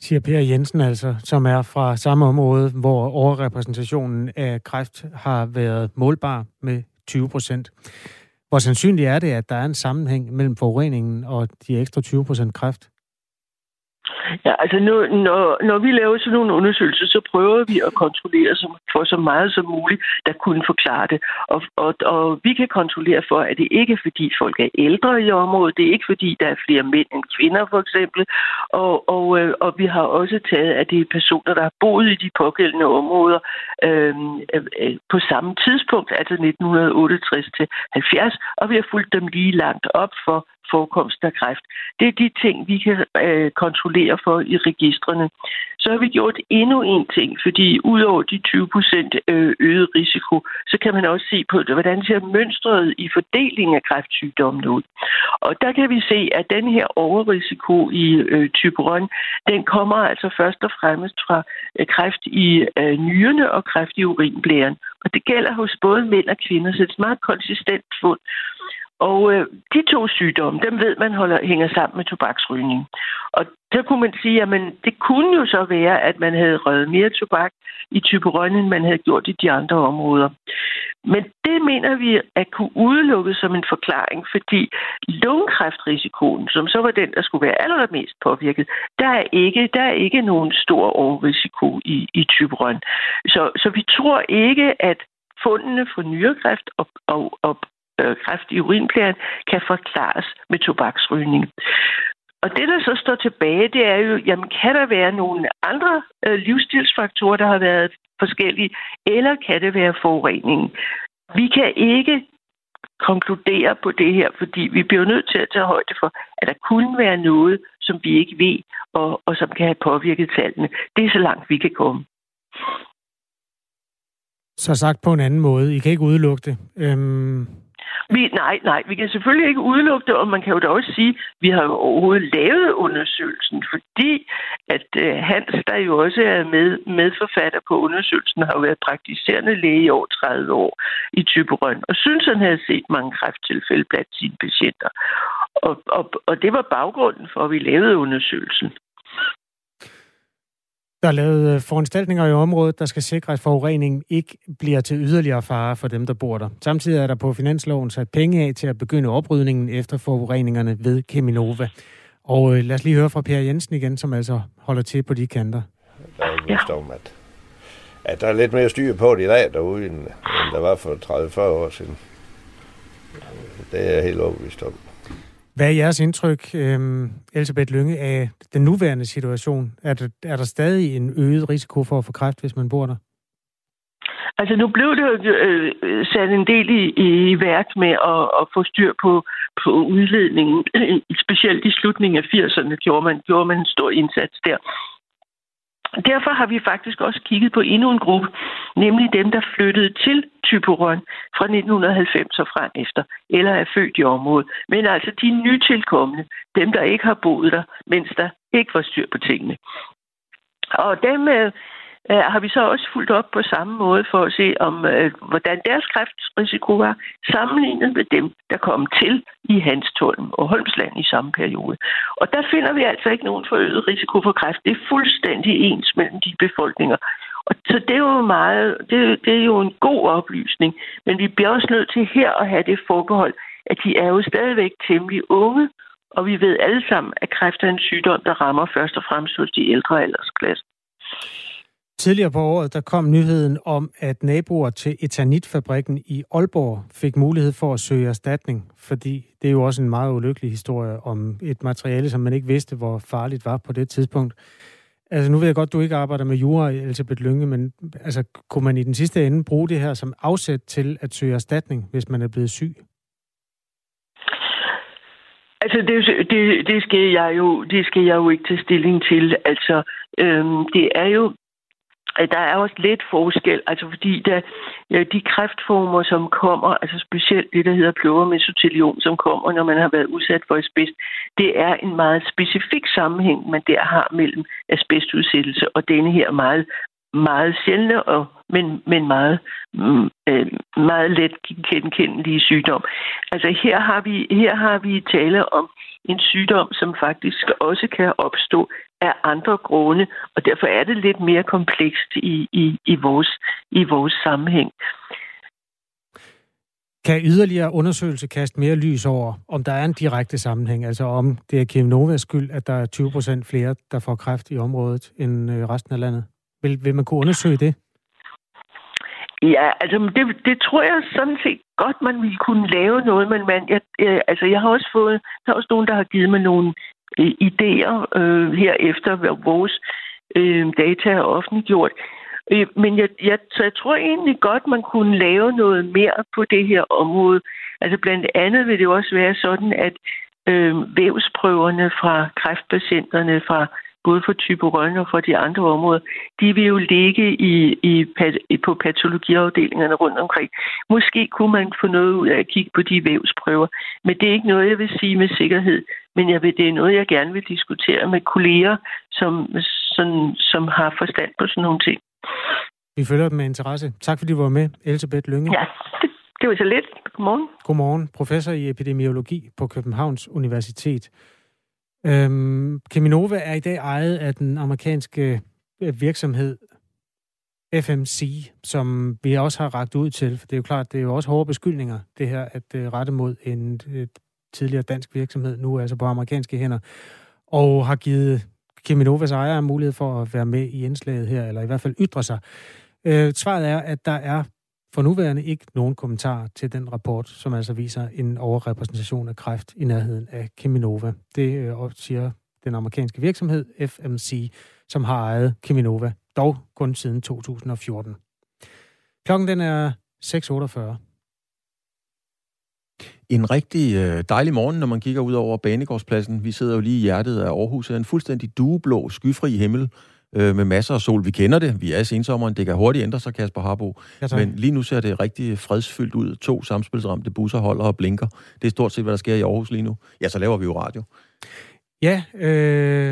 Siger Per Jensen altså, som er fra samme område, hvor overrepræsentationen af kræft har været målbar med tyve procent. Hvor sandsynligt er det, at der er en sammenhæng mellem forureningen og de ekstra tyve procent kræft? Ja, altså nu, når, når vi laver sådan nogle undersøgelser, så prøver vi at kontrollere for så meget som muligt, der kunne forklare det. Og, og, og vi kan kontrollere for, at det ikke er, fordi folk er ældre i området. Det er ikke, fordi der er flere mænd end kvinder, for eksempel. Og, og, og vi har også taget, at det er personer, der har boet i de pågældende områder øh, øh, på samme tidspunkt, altså nitten otteogtres til halvfjerds, og vi har fulgt dem lige langt op for forekomst af kræft. Det er de ting, vi kan øh, kontrollere for i registrene. Så har vi gjort endnu en ting, fordi udover de tyve procent øget risiko, så kan man også se på, hvordan ser mønstret i fordelingen af kræftsygdommen ud. Og der kan vi se, at den her overrisiko i øh, Thyborøn, den kommer altså først og fremmest fra øh, kræft i øh, nyrerne og kræft i urinblæren. Og det gælder hos både mænd og kvinder, så det er et meget konsistent fund. Og øh, de to sygdomme, dem ved man holder, hænger sammen med tobaksrygning. Og der kunne man sige, at det kunne jo så være, at man havde røget mere tobak i Thyborøn, end man havde gjort i de andre områder. Men det mener vi at kunne udelukke som en forklaring, fordi lungekræftrisikoen, som så var den, der skulle være allermest påvirket, der er ikke, der er ikke nogen stor overrisiko i, i Thyborøn. Så, så vi tror ikke, at fundene for nyrekræft og, og, og kræft i urinblæren kan forklares med tobaksrygning. Og det, der så står tilbage, det er jo, jamen kan der være nogle andre øh, livsstilsfaktorer, der har været forskellige, eller kan det være forureningen? Vi kan ikke konkludere på det her, fordi vi bliver nødt til at tage højde for, at der kunne være noget, som vi ikke ved, og, og som kan have påvirket tallene. Det er så langt, vi kan komme. Så sagt på en anden måde, I kan ikke udelukke det. Øhm Vi, nej, nej, vi kan selvfølgelig ikke udelukke det, og man kan jo da også sige, at vi har jo overhovedet lavet undersøgelsen, fordi at Hans, der jo også er med, medforfatter på undersøgelsen, har jo været praktiserende læge i over tredive år i Thyborøn, og synes, han havde set mange kræfttilfælde blandt sine patienter. Og, og, og det var baggrunden for, at vi lavede undersøgelsen. Der er lavet foranstaltninger i området, der skal sikre, at forureningen ikke bliver til yderligere fare for dem, der bor der. Samtidig er der på finansloven sat penge af til at begynde oprydningen efter forureningerne ved Cheminova. Og lad os lige høre fra Per Jensen igen, som altså holder til på de kanter. Der er ikke vist om, at, at der er lidt mere styr på det i dag derude, end der var for tredive til fyrre år siden. Det er jeg helt overbevist om. Hvad er jeres indtryk, øh, Elisabeth Lynge, af den nuværende situation? Er der, er der stadig en øget risiko for at få kræft, hvis man bor der? Altså nu blev det jo øh, sat en del i, i værk med at, at få styr på, på udledningen. Specielt i slutningen af firserne gjorde man, gjorde man en stor indsats der. Derfor har vi faktisk også kigget på endnu en gruppe, nemlig dem, der flyttede til Thyborøn fra nitten halvfems og frem efter, eller er født i området. Men altså de nytilkommende, dem, der ikke har boet der, mens der ikke var styr på tingene. Og dem øh, har vi så også fulgt op på samme måde for at se, om øh, hvordan deres kræftrisiko var sammenlignet med dem, der kom til i Hansholm og Holmsland i samme periode. Og der finder vi altså ikke nogen forøget risiko for kræft. Det er fuldstændig ens mellem de befolkninger. Og så det er jo meget, det, det er jo en god oplysning, men vi bliver også nødt til her at have det forbehold, at de er jo stadigvæk temmelig unge, og vi ved alle sammen, at kræft er en sygdom, der rammer først og fremmest hos de ældre aldersklasser. Tidligere på året, der kom nyheden om, at naboer til eternitfabrikken i Aalborg fik mulighed for at søge erstatning, fordi det er jo også en meget ulykkelig historie om et materiale, som man ikke vidste, hvor farligt var på det tidspunkt. Altså, nu ved jeg godt, du ikke arbejder med jura, Elisabeth Lynge, men altså, kunne man i den sidste ende bruge det her som afsæt til at søge erstatning, hvis man er blevet syg? Altså, det, det, det, skal, jeg jo, det skal jeg jo ikke tage stilling til. Altså, øhm, det er jo... Der er også lidt forskel, altså fordi der, de kræftformer, som kommer, altså specielt det, der hedder pleuromesotheliom, som kommer, når man har været udsat for asbest, det er en meget specifik sammenhæng, man der har mellem asbestudsættelse og denne her meget, meget sjældne, og, men, men meget, øh, meget let genkendelige sygdom. Altså her har vi, her har vi tale om en sygdom, som faktisk også kan opstå af andre grunde, og derfor er det lidt mere komplekst i, i, i, vores, i vores sammenhæng. Kan yderligere undersøgelse kaste mere lys over, om der er en direkte sammenhæng, altså om det er Cheminovas skyld, at der er tyve procent flere, der får kræft i området, end resten af landet? Vil, vil man kunne undersøge det? Ja, altså det, det tror jeg sådan set godt, man ville kunne lave noget, men man, jeg, jeg, altså jeg har også fået, der er også nogen, der har givet mig nogle idéer øh, her efter vores øh, data er offentliggjort. Øh, men jeg, jeg, så jeg tror egentlig godt, man kunne lave noget mere på det her område. Altså blandt andet vil det også være sådan, at øh, vævsprøverne fra kræftpatienterne, fra både fra Thyborøn og fra de andre områder, de vil jo ligge i, i, på patologiafdelingerne rundt omkring. Måske kunne man få noget ud af at kigge på de vævsprøver, men det er ikke noget, jeg vil sige med sikkerhed, men jeg vil, det er noget, jeg gerne vil diskutere med kolleger, som, sådan, som har forstand på sådan nogle ting. Vi følger dem med interesse. Tak fordi du var med, Elisabeth Lynge. Ja, det, det var så lidt. Godmorgen. Godmorgen. Professor i epidemiologi på Københavns Universitet. Øhm, Cheminova er i dag ejet af den amerikanske virksomhed F M C, som vi også har rakt ud til. For det er jo klart, det er jo også hårde beskyldninger, det her at uh, rette mod en uh, tidligere dansk virksomhed, nu altså på amerikanske hænder, og har givet Cheminovas ejere mulighed for at være med i indslaget her, eller i hvert fald ytre sig. Uh, svaret er, at der er for nuværende ikke nogen kommentar til den rapport, som altså viser en overrepræsentation af kræft i nærheden af Cheminova. Det øh, siger den amerikanske virksomhed F M C, som har ejet Cheminova, dog kun siden to tusind og fjorten. Klokken den er seks otteogfyrre. En rigtig øh, dejlig morgen, når man kigger ud over Banegårdspladsen. Vi sidder jo lige i hjertet af Aarhus. En fuldstændig dueblå, skyfri himmel med masser af sol. Vi kender det. Vi er i sensommeren. Det kan hurtigt ændre sig, Kasper Harbo. Ja, men lige nu ser det rigtig fredsfyldt ud. To samspilsramte busser holder og blinker. Det er stort set, hvad der sker i Aarhus lige nu. Ja, så laver vi jo radio. Ja, øh,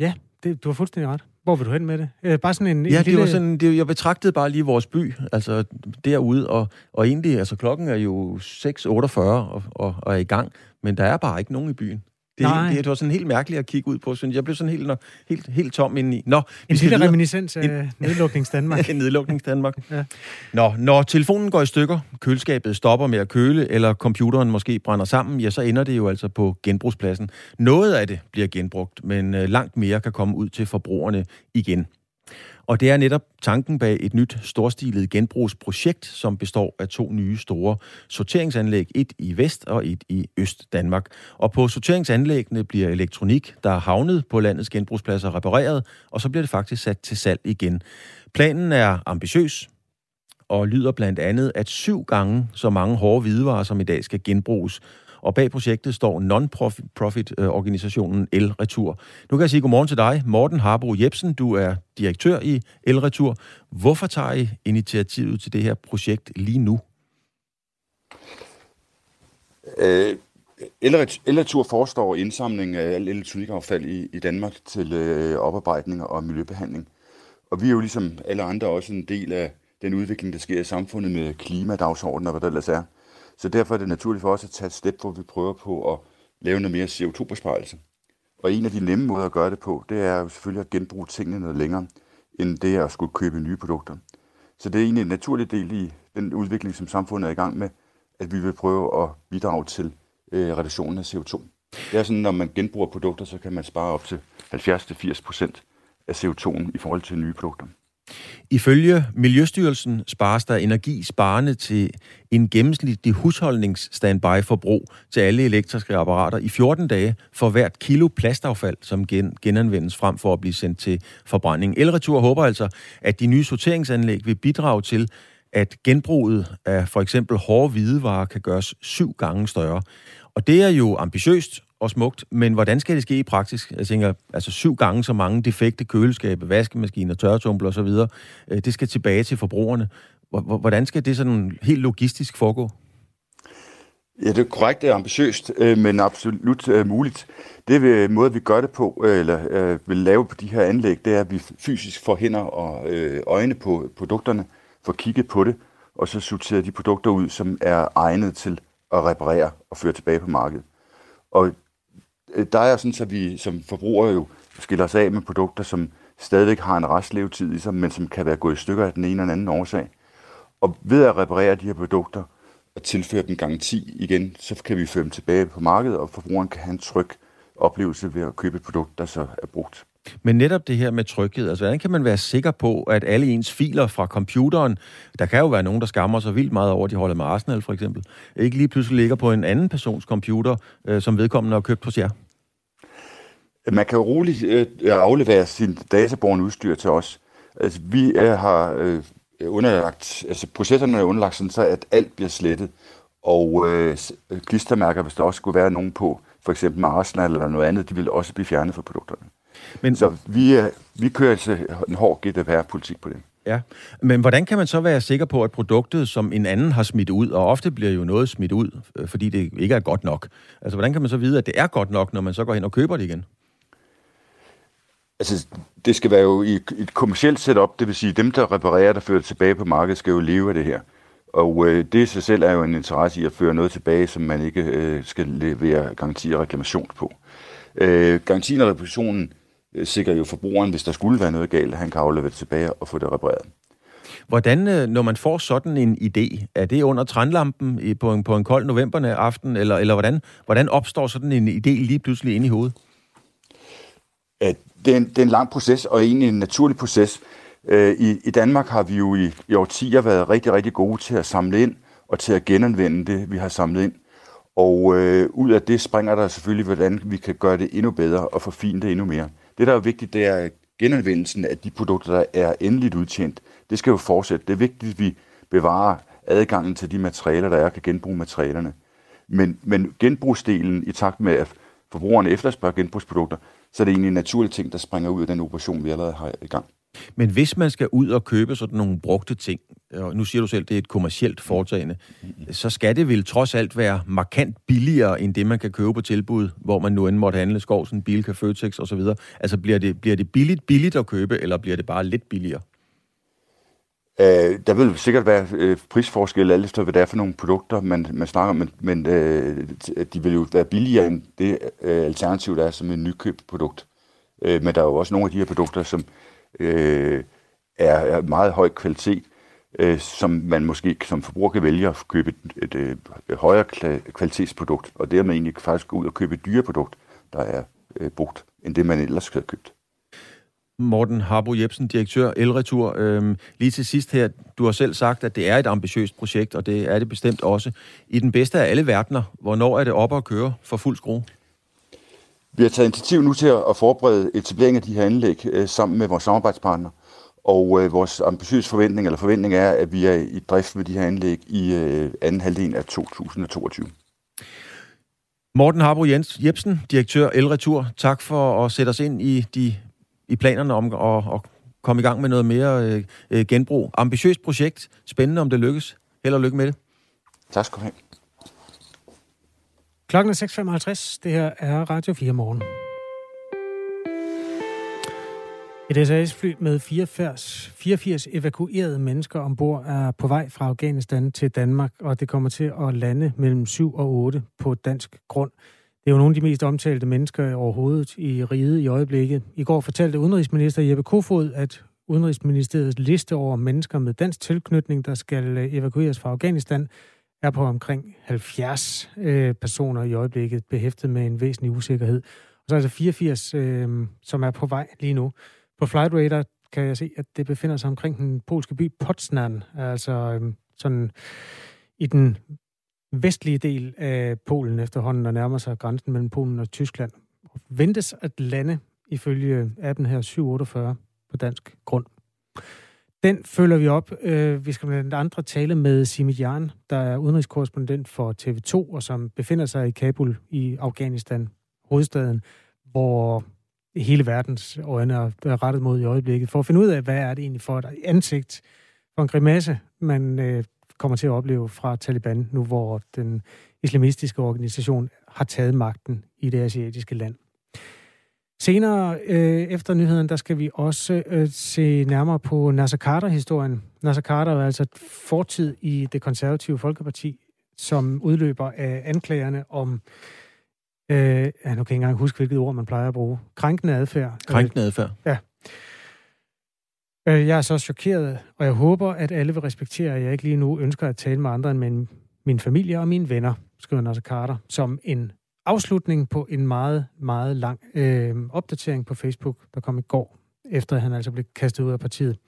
ja det, du har fuldstændig ret. Hvor vil du hen med det? Øh, bare sådan en, ja, en det lille... var sådan, det, jeg betragtede bare lige vores by, altså derude, og, og egentlig, altså klokken er jo seks otteogfyrre og, og, og er i gang, men der er bare ikke nogen i byen. Det, helt, det var sådan helt mærkeligt at kigge ud på, synes jeg. Jeg blev sådan helt, helt, helt tom indeni. Nå, en lille reminiscens af nedlukningsdanmark. En nedlukningsdanmark. Ja. Nå, når telefonen går i stykker, køleskabet stopper med at køle, eller computeren måske brænder sammen, ja, så ender det jo altså på genbrugspladsen. Noget af det bliver genbrugt, men langt mere kan komme ud til forbrugerne igen. Og det er netop tanken bag et nyt storstilet genbrugsprojekt, som består af to nye store sorteringsanlæg, et i Vest og et i Øst Danmark. Og på sorteringsanlæggene bliver elektronik, der er havnet på landets genbrugspladser, repareret, og så bliver det faktisk sat til salg igen. Planen er ambitiøs og lyder blandt andet, at syv gange så mange hårde hvidevarer, som i dag skal genbruges. Og bag projektet står non-profit-organisationen Elretur. Nu kan jeg sige godmorgen til dig, Morten Harbo Jebsen. Du er direktør i Elretur. Hvorfor tager I initiativet til det her projekt lige nu? Øh, Elretur forestår indsamling af al elektronikaffald i, i Danmark til øh, oparbejdning og miljøbehandling. Og vi er jo ligesom alle andre også en del af den udvikling, der sker i samfundet med klimadagsordenen og hvad der ellers er. Så derfor er det naturligt for os at tage et step, hvor vi prøver på at lave noget mere C O to-besparelse. Og en af de nemme måder at gøre det på, det er jo selvfølgelig at genbruge tingene noget længere, end det at skulle købe nye produkter. Så det er egentlig en naturlig del i den udvikling, som samfundet er i gang med, at vi vil prøve at bidrage til øh, reduktionen af C O to. Det er sådan, at når man genbruger produkter, så kan man spare op til halvfjerds til firs procent af C O to'en i forhold til nye produkter. Ifølge Miljøstyrelsen spares der energi sparende til en gennemsnitlig husholdningsstandby-forbrug til alle elektriske apparater i fjorten dage for hvert kilo plastaffald, som gen- genanvendes frem for at blive sendt til forbrænding. Elretur håber altså, at de nye sorteringsanlæg vil bidrage til, at genbruget af for eksempel hårde hvidevarer kan gøres syv gange større. Og det er jo ambitiøst og smukt, men hvordan skal det ske i praksis? Jeg tænker, altså syv gange så mange defekte køleskabe, vaskemaskiner, tørretumbler og så videre, det skal tilbage til forbrugerne. Hvordan skal det sådan helt logistisk foregå? Ja, det er korrekt, det er ambitiøst, men absolut muligt. Det måde, vi gør det på, eller vil lave på de her anlæg, det er, at vi fysisk får hænder og øjne på produkterne, får kigget på det, og så sorterer de produkter ud, som er egnet til at reparere og føre tilbage på markedet. Og der er sådan, så vi som forbrugere jo skiller os af med produkter, som stadig har en restlevetid i sig, men som kan være gået i stykker af den ene eller den anden årsag. Og ved at reparere de her produkter og tilføre dem garanti igen, så kan vi føre dem tilbage på markedet, og forbrugeren kan have en tryg oplevelse ved at købe et produkt, der så er brugt. Men netop det her med tryghed, altså hvordan kan man være sikker på, at alle ens filer fra computeren, der kan jo være nogen, der skammer sig vildt meget over, de holder med Arsenal for eksempel, ikke lige pludselig ligger på en anden persons computer, øh, som vedkommende har købt hos jer? Man kan jo roligt øh, aflevere sin databårne udstyr til os. Altså, vi øh, har øh, underlagt, altså processerne er underlagt sådan så, at alt bliver slettet, og øh, klistermærker, hvis der også skulle være nogen på, for eksempel med Arsenal eller noget andet, de vil også blive fjernet fra produkterne. Men, så vi, vi kører altså en hård G D P R-politik på det. Ja, men hvordan kan man så være sikker på, at produktet, som en anden har smidt ud, og ofte bliver jo noget smidt ud, fordi det ikke er godt nok. Altså, hvordan kan man så vide, at det er godt nok, når man så går hen og køber det igen? Altså, det skal være jo i et kommercielt setup, det vil sige, dem, der reparerer, der fører det tilbage på markedet, skal jo leve af det her. Og øh, det i sig selv er jo en interesse i at føre noget tilbage, som man ikke øh, skal levere garanti og reklamation på. Øh, garantien og reparationen sikrer jo forbrugeren, hvis der skulle være noget galt, at han kan aflevere det tilbage og få det repareret. Hvordan, når man får sådan en idé, er det under trænlampen på en, på en kold novemberaften, eller, eller hvordan, hvordan opstår sådan en idé lige pludselig inde i hovedet? Ja, det, er en, det er en lang proces, og egentlig en naturlig proces. I, i Danmark har vi jo i, i årtier været rigtig, rigtig gode til at samle ind, og til at genanvende det, vi har samlet ind. Og øh, ud af det springer der selvfølgelig, hvordan vi kan gøre det endnu bedre og forfine det endnu mere. Det, der er vigtigt, det er genanvendelsen af de produkter, der er endeligt udtjent. Det skal jo fortsætte. Det er vigtigt, at vi bevarer adgangen til de materialer, der er, og kan genbruge materialerne. Men, men genbrugsdelen, i takt med, at forbrugerne efterspørger genbrugsprodukter, så er det egentlig en naturlig ting, der springer ud af den operation, vi allerede har i gang. Men hvis man skal ud og købe sådan nogle brugte ting, og nu siger du selv, at det er et kommercielt foretagende, så skal det vel trods alt være markant billigere, end det man kan købe på tilbud, hvor man nu end måtte handle Skovsen, Bilka, Føtex osv. Altså bliver det, bliver det billigt billigt at købe, eller bliver det bare lidt billigere? Øh, der vil sikkert være øh, prisforskel, alt efter hvad det er for nogle produkter, man, man snakker om, men, men øh, de vil jo være billigere end det øh, alternativ, der er som et nykøbt produkt. Øh, men der er jo også nogle af de her produkter, som Øh, er, er meget høj kvalitet, øh, som man måske som forbruger kan vælge at købe et, et, et, et højere kvalitetsprodukt, og dermed egentlig faktisk gå ud og købe et dyre produkt, der er øh, brugt, end det man ellers havde købt. Morten Harbo Jebsen, direktør Elretur. Øhm, lige til sidst her, du har selv sagt, at det er et ambitiøst projekt, og det er det bestemt også. I den bedste af alle verdener, hvornår er det op at køre for fuld skrue? Vi har taget initiativ nu til at forberede etableringen af de her anlæg øh, sammen med vores samarbejdspartner, og øh, vores ambitiøse forventning, eller forventning er, at vi er i drift med de her anlæg i øh, anden halvdel af to tusind og toogtyve. Morten Harbo Jebsen, direktør Elretur, tak for at sætte os ind i, de, i planerne om at komme i gang med noget mere øh, genbrug. Ambitiøst projekt, spændende om det lykkes. Held og lykke med det. Tak skal du have. Klokken er seks femoghalvtreds. Det her er Radio fire Morgen. Et S A S-fly med fireogfirs evakuerede mennesker ombord er på vej fra Afghanistan til Danmark, og det kommer til at lande mellem syv og otte på dansk grund. Det er jo nogle af de mest omtalte mennesker overhovedet i riget i øjeblikket. I går fortalte udenrigsminister Jeppe Kofod, at Udenrigsministeriets liste over mennesker med dansk tilknytning, der skal evakueres fra Afghanistan, er på omkring halvfjerds øh, personer i øjeblikket, behæftet med en væsentlig usikkerhed. Og så er der fireogfirs, øh, som er på vej lige nu. På Flightradar kan jeg se, at det befinder sig omkring den polske by Poznań, altså øh, sådan i den vestlige del af Polen efterhånden, der nærmer sig grænsen mellem Polen og Tyskland. Og ventes at lande ifølge appen her syv fyrre-otte på dansk grund. Den følger vi op. Vi skal blandt andre tale med Simit Jahn, der er udenrigskorrespondent for T V to, og som befinder sig i Kabul i Afghanistan, hovedstaden, hvor hele verdens øjne er rettet mod i øjeblikket, for at finde ud af, hvad er det egentlig for et ansigt, for en grimasse, man kommer til at opleve fra Taliban, nu hvor den islamistiske organisation har taget magten i det asiatiske land. Senere øh, efter nyheden, der skal vi også øh, se nærmere på Naser Khader-historien. Naser Khader er altså fortid i det konservative Folkeparti, som udløber af anklagerne om, øh, jeg kan ikke engang huske, hvilket ord man plejer at bruge, krænkende adfærd. Krænkende adfærd. Ja. Jeg er så chokeret, og jeg håber, at alle vil respektere, at jeg ikke lige nu ønsker at tale med andre end min, min familie og mine venner, skriver Naser Khader, som en afslutning på en meget, meget lang øh, opdatering på Facebook, der kom i går, efter at han altså blev kastet ud af partiet.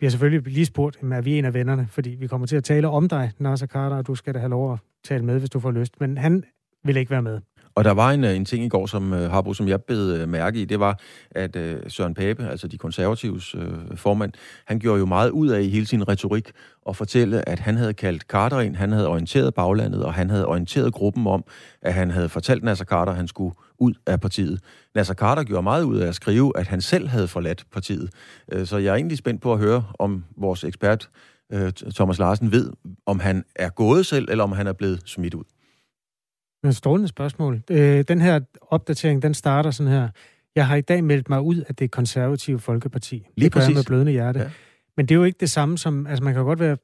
Vi har selvfølgelig lige spurgt, er vi en af vennerne? Fordi vi kommer til at tale om dig, Naser Khader, og du skal da have lov at tale med, hvis du får lyst. Men han vil ikke være med. Og der var en, en ting i går, som uh, Harbo, som jeg bed uh, mærke i, det var, at uh, Søren Pape, altså de konservatives uh, formand, han gjorde jo meget ud af i hele sin retorik at fortælle, at han havde kaldt Khader ind, han havde orienteret baglandet, og han havde orienteret gruppen om, at han havde fortalt Naser Khader, at han skulle ud af partiet. Naser Khader gjorde meget ud af at skrive, at han selv havde forladt partiet. Uh, så jeg er egentlig spændt på at høre, om vores ekspert uh, Thomas Larsen ved, om han er gået selv, eller om han er blevet smidt ud. Men strålende spørgsmål. Øh, den her opdatering, den starter sådan her. Jeg har i dag meldt mig ud af det konservative Folkeparti. Lige præcis. Det gør jeg med blødende hjerte. Ja. Men det er jo ikke det samme som, altså man kan godt være,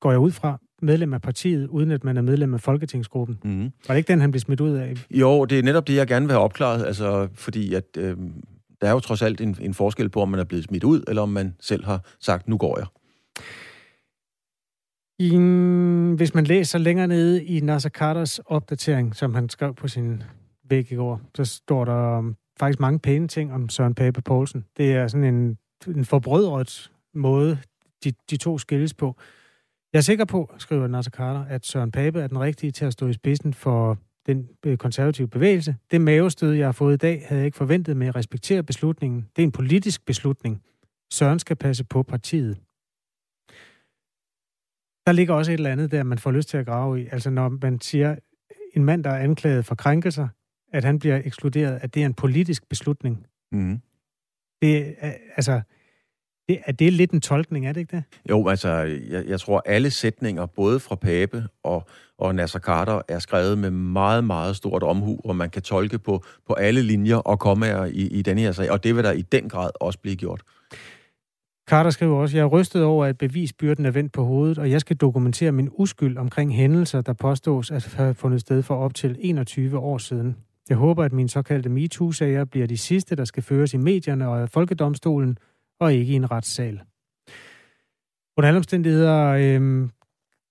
går jeg ud fra, medlem af partiet, uden at man er medlem af Folketingsgruppen. Mm-hmm. Var det ikke den, han blev smidt ud af? Jo, det er netop det, jeg gerne vil have opklaret, altså fordi at øh, der er jo trods alt en, en forskel på, om man er blevet smidt ud, eller om man selv har sagt, nu går jeg. I, hvis man læser længere nede i Naser Khaders opdatering, som han skrev på sin væg i går, så står der um, faktisk mange pæne ting om Søren Pape Poulsen. Det er sådan en, en forbrødret måde, de, de to skilles på. Jeg er sikker på, skriver Naser Khader, at Søren Pape er den rigtige til at stå i spidsen for den konservative bevægelse. Det mavestød, jeg har fået i dag, havde jeg ikke forventet med at respektere beslutningen. Det er en politisk beslutning. Søren skal passe på partiet. Der ligger også et eller andet der, man får lyst til at grave i. Altså når man siger, en mand, der er anklaget for krænkelser, at han bliver ekskluderet, at det er en politisk beslutning. Mm. Det er, altså, det, er det lidt en tolkning, er det ikke det? Jo, altså, jeg, jeg tror, alle sætninger, både fra Pape og, og Naser Khader, er skrevet med meget, meget stort omhu, og man kan tolke på, på alle linjer og kommaer i, i den her sag, og det vil der i den grad også blive gjort. Khader skriver også, jeg er rystet over, at bevisbyrden er vendt på hovedet, og jeg skal dokumentere min uskyld omkring hændelser, der påstås at have fundet sted for op til enogtyve år siden. Jeg håber, at mine såkaldte MeToo-sager bliver de sidste, der skal føres i medierne og folkedomstolen, og ikke i en retssal. Under alle omstændigheder øh,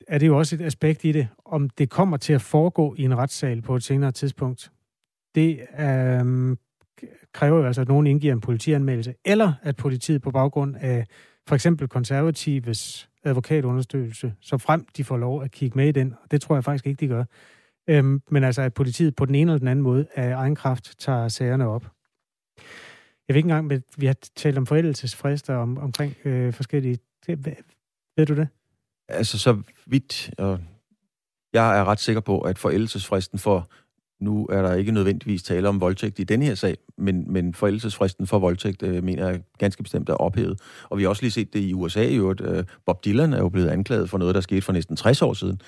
er det jo også et aspekt i det, om det kommer til at foregå i en retssal på et senere tidspunkt. Det er... Øh, kræver jo altså, at nogen indgiver en politianmeldelse, eller at politiet på baggrund af for eksempel konservatives advokatunderstøttelse, så frem de får lov at kigge med i den, og det tror jeg faktisk ikke, de gør. Øhm, men altså, at politiet på den ene eller den anden måde af egen kraft tager sagerne op. Jeg ved ikke engang, at vi har talt om forældelsesfrister om, omkring øh, forskellige... Ved du det? Altså, så vidt... Øh, jeg er ret sikker på, at forældelsesfristen for Nu er der ikke nødvendigvis tale om voldtægt i denne her sag, men, men forældelsesfristen for voldtægt, øh, mener jeg ganske bestemt er ophævet. Og vi har også lige set det i U S A i øvrigt. Øh, Bob Dylan er jo blevet anklaget for noget, der skete for næsten tres år siden.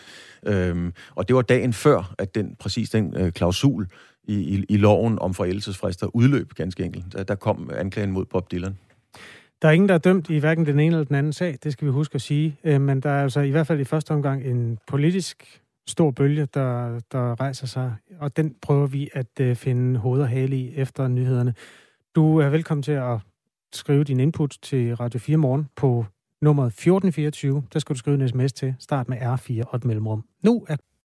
Øhm, og det var dagen før, at den præcis den øh, klausul i, i, i loven om forældelsesfrister udløb ganske enkelt. Der, der kom anklagen mod Bob Dylan. Der er ingen, der er dømt i hverken den ene eller den anden sag, det skal vi huske at sige. Øh, men der er altså i hvert fald i første omgang en politisk stor bølge, der, der rejser sig, og den prøver vi at øh, finde hoved og hale i efter nyhederne. Du er velkommen til at skrive din input til Radio fire Morgen på nummeret fjorten fireogtyve. Der skal du skrive en sms til. Start med R fire og et mellemrum. Nu er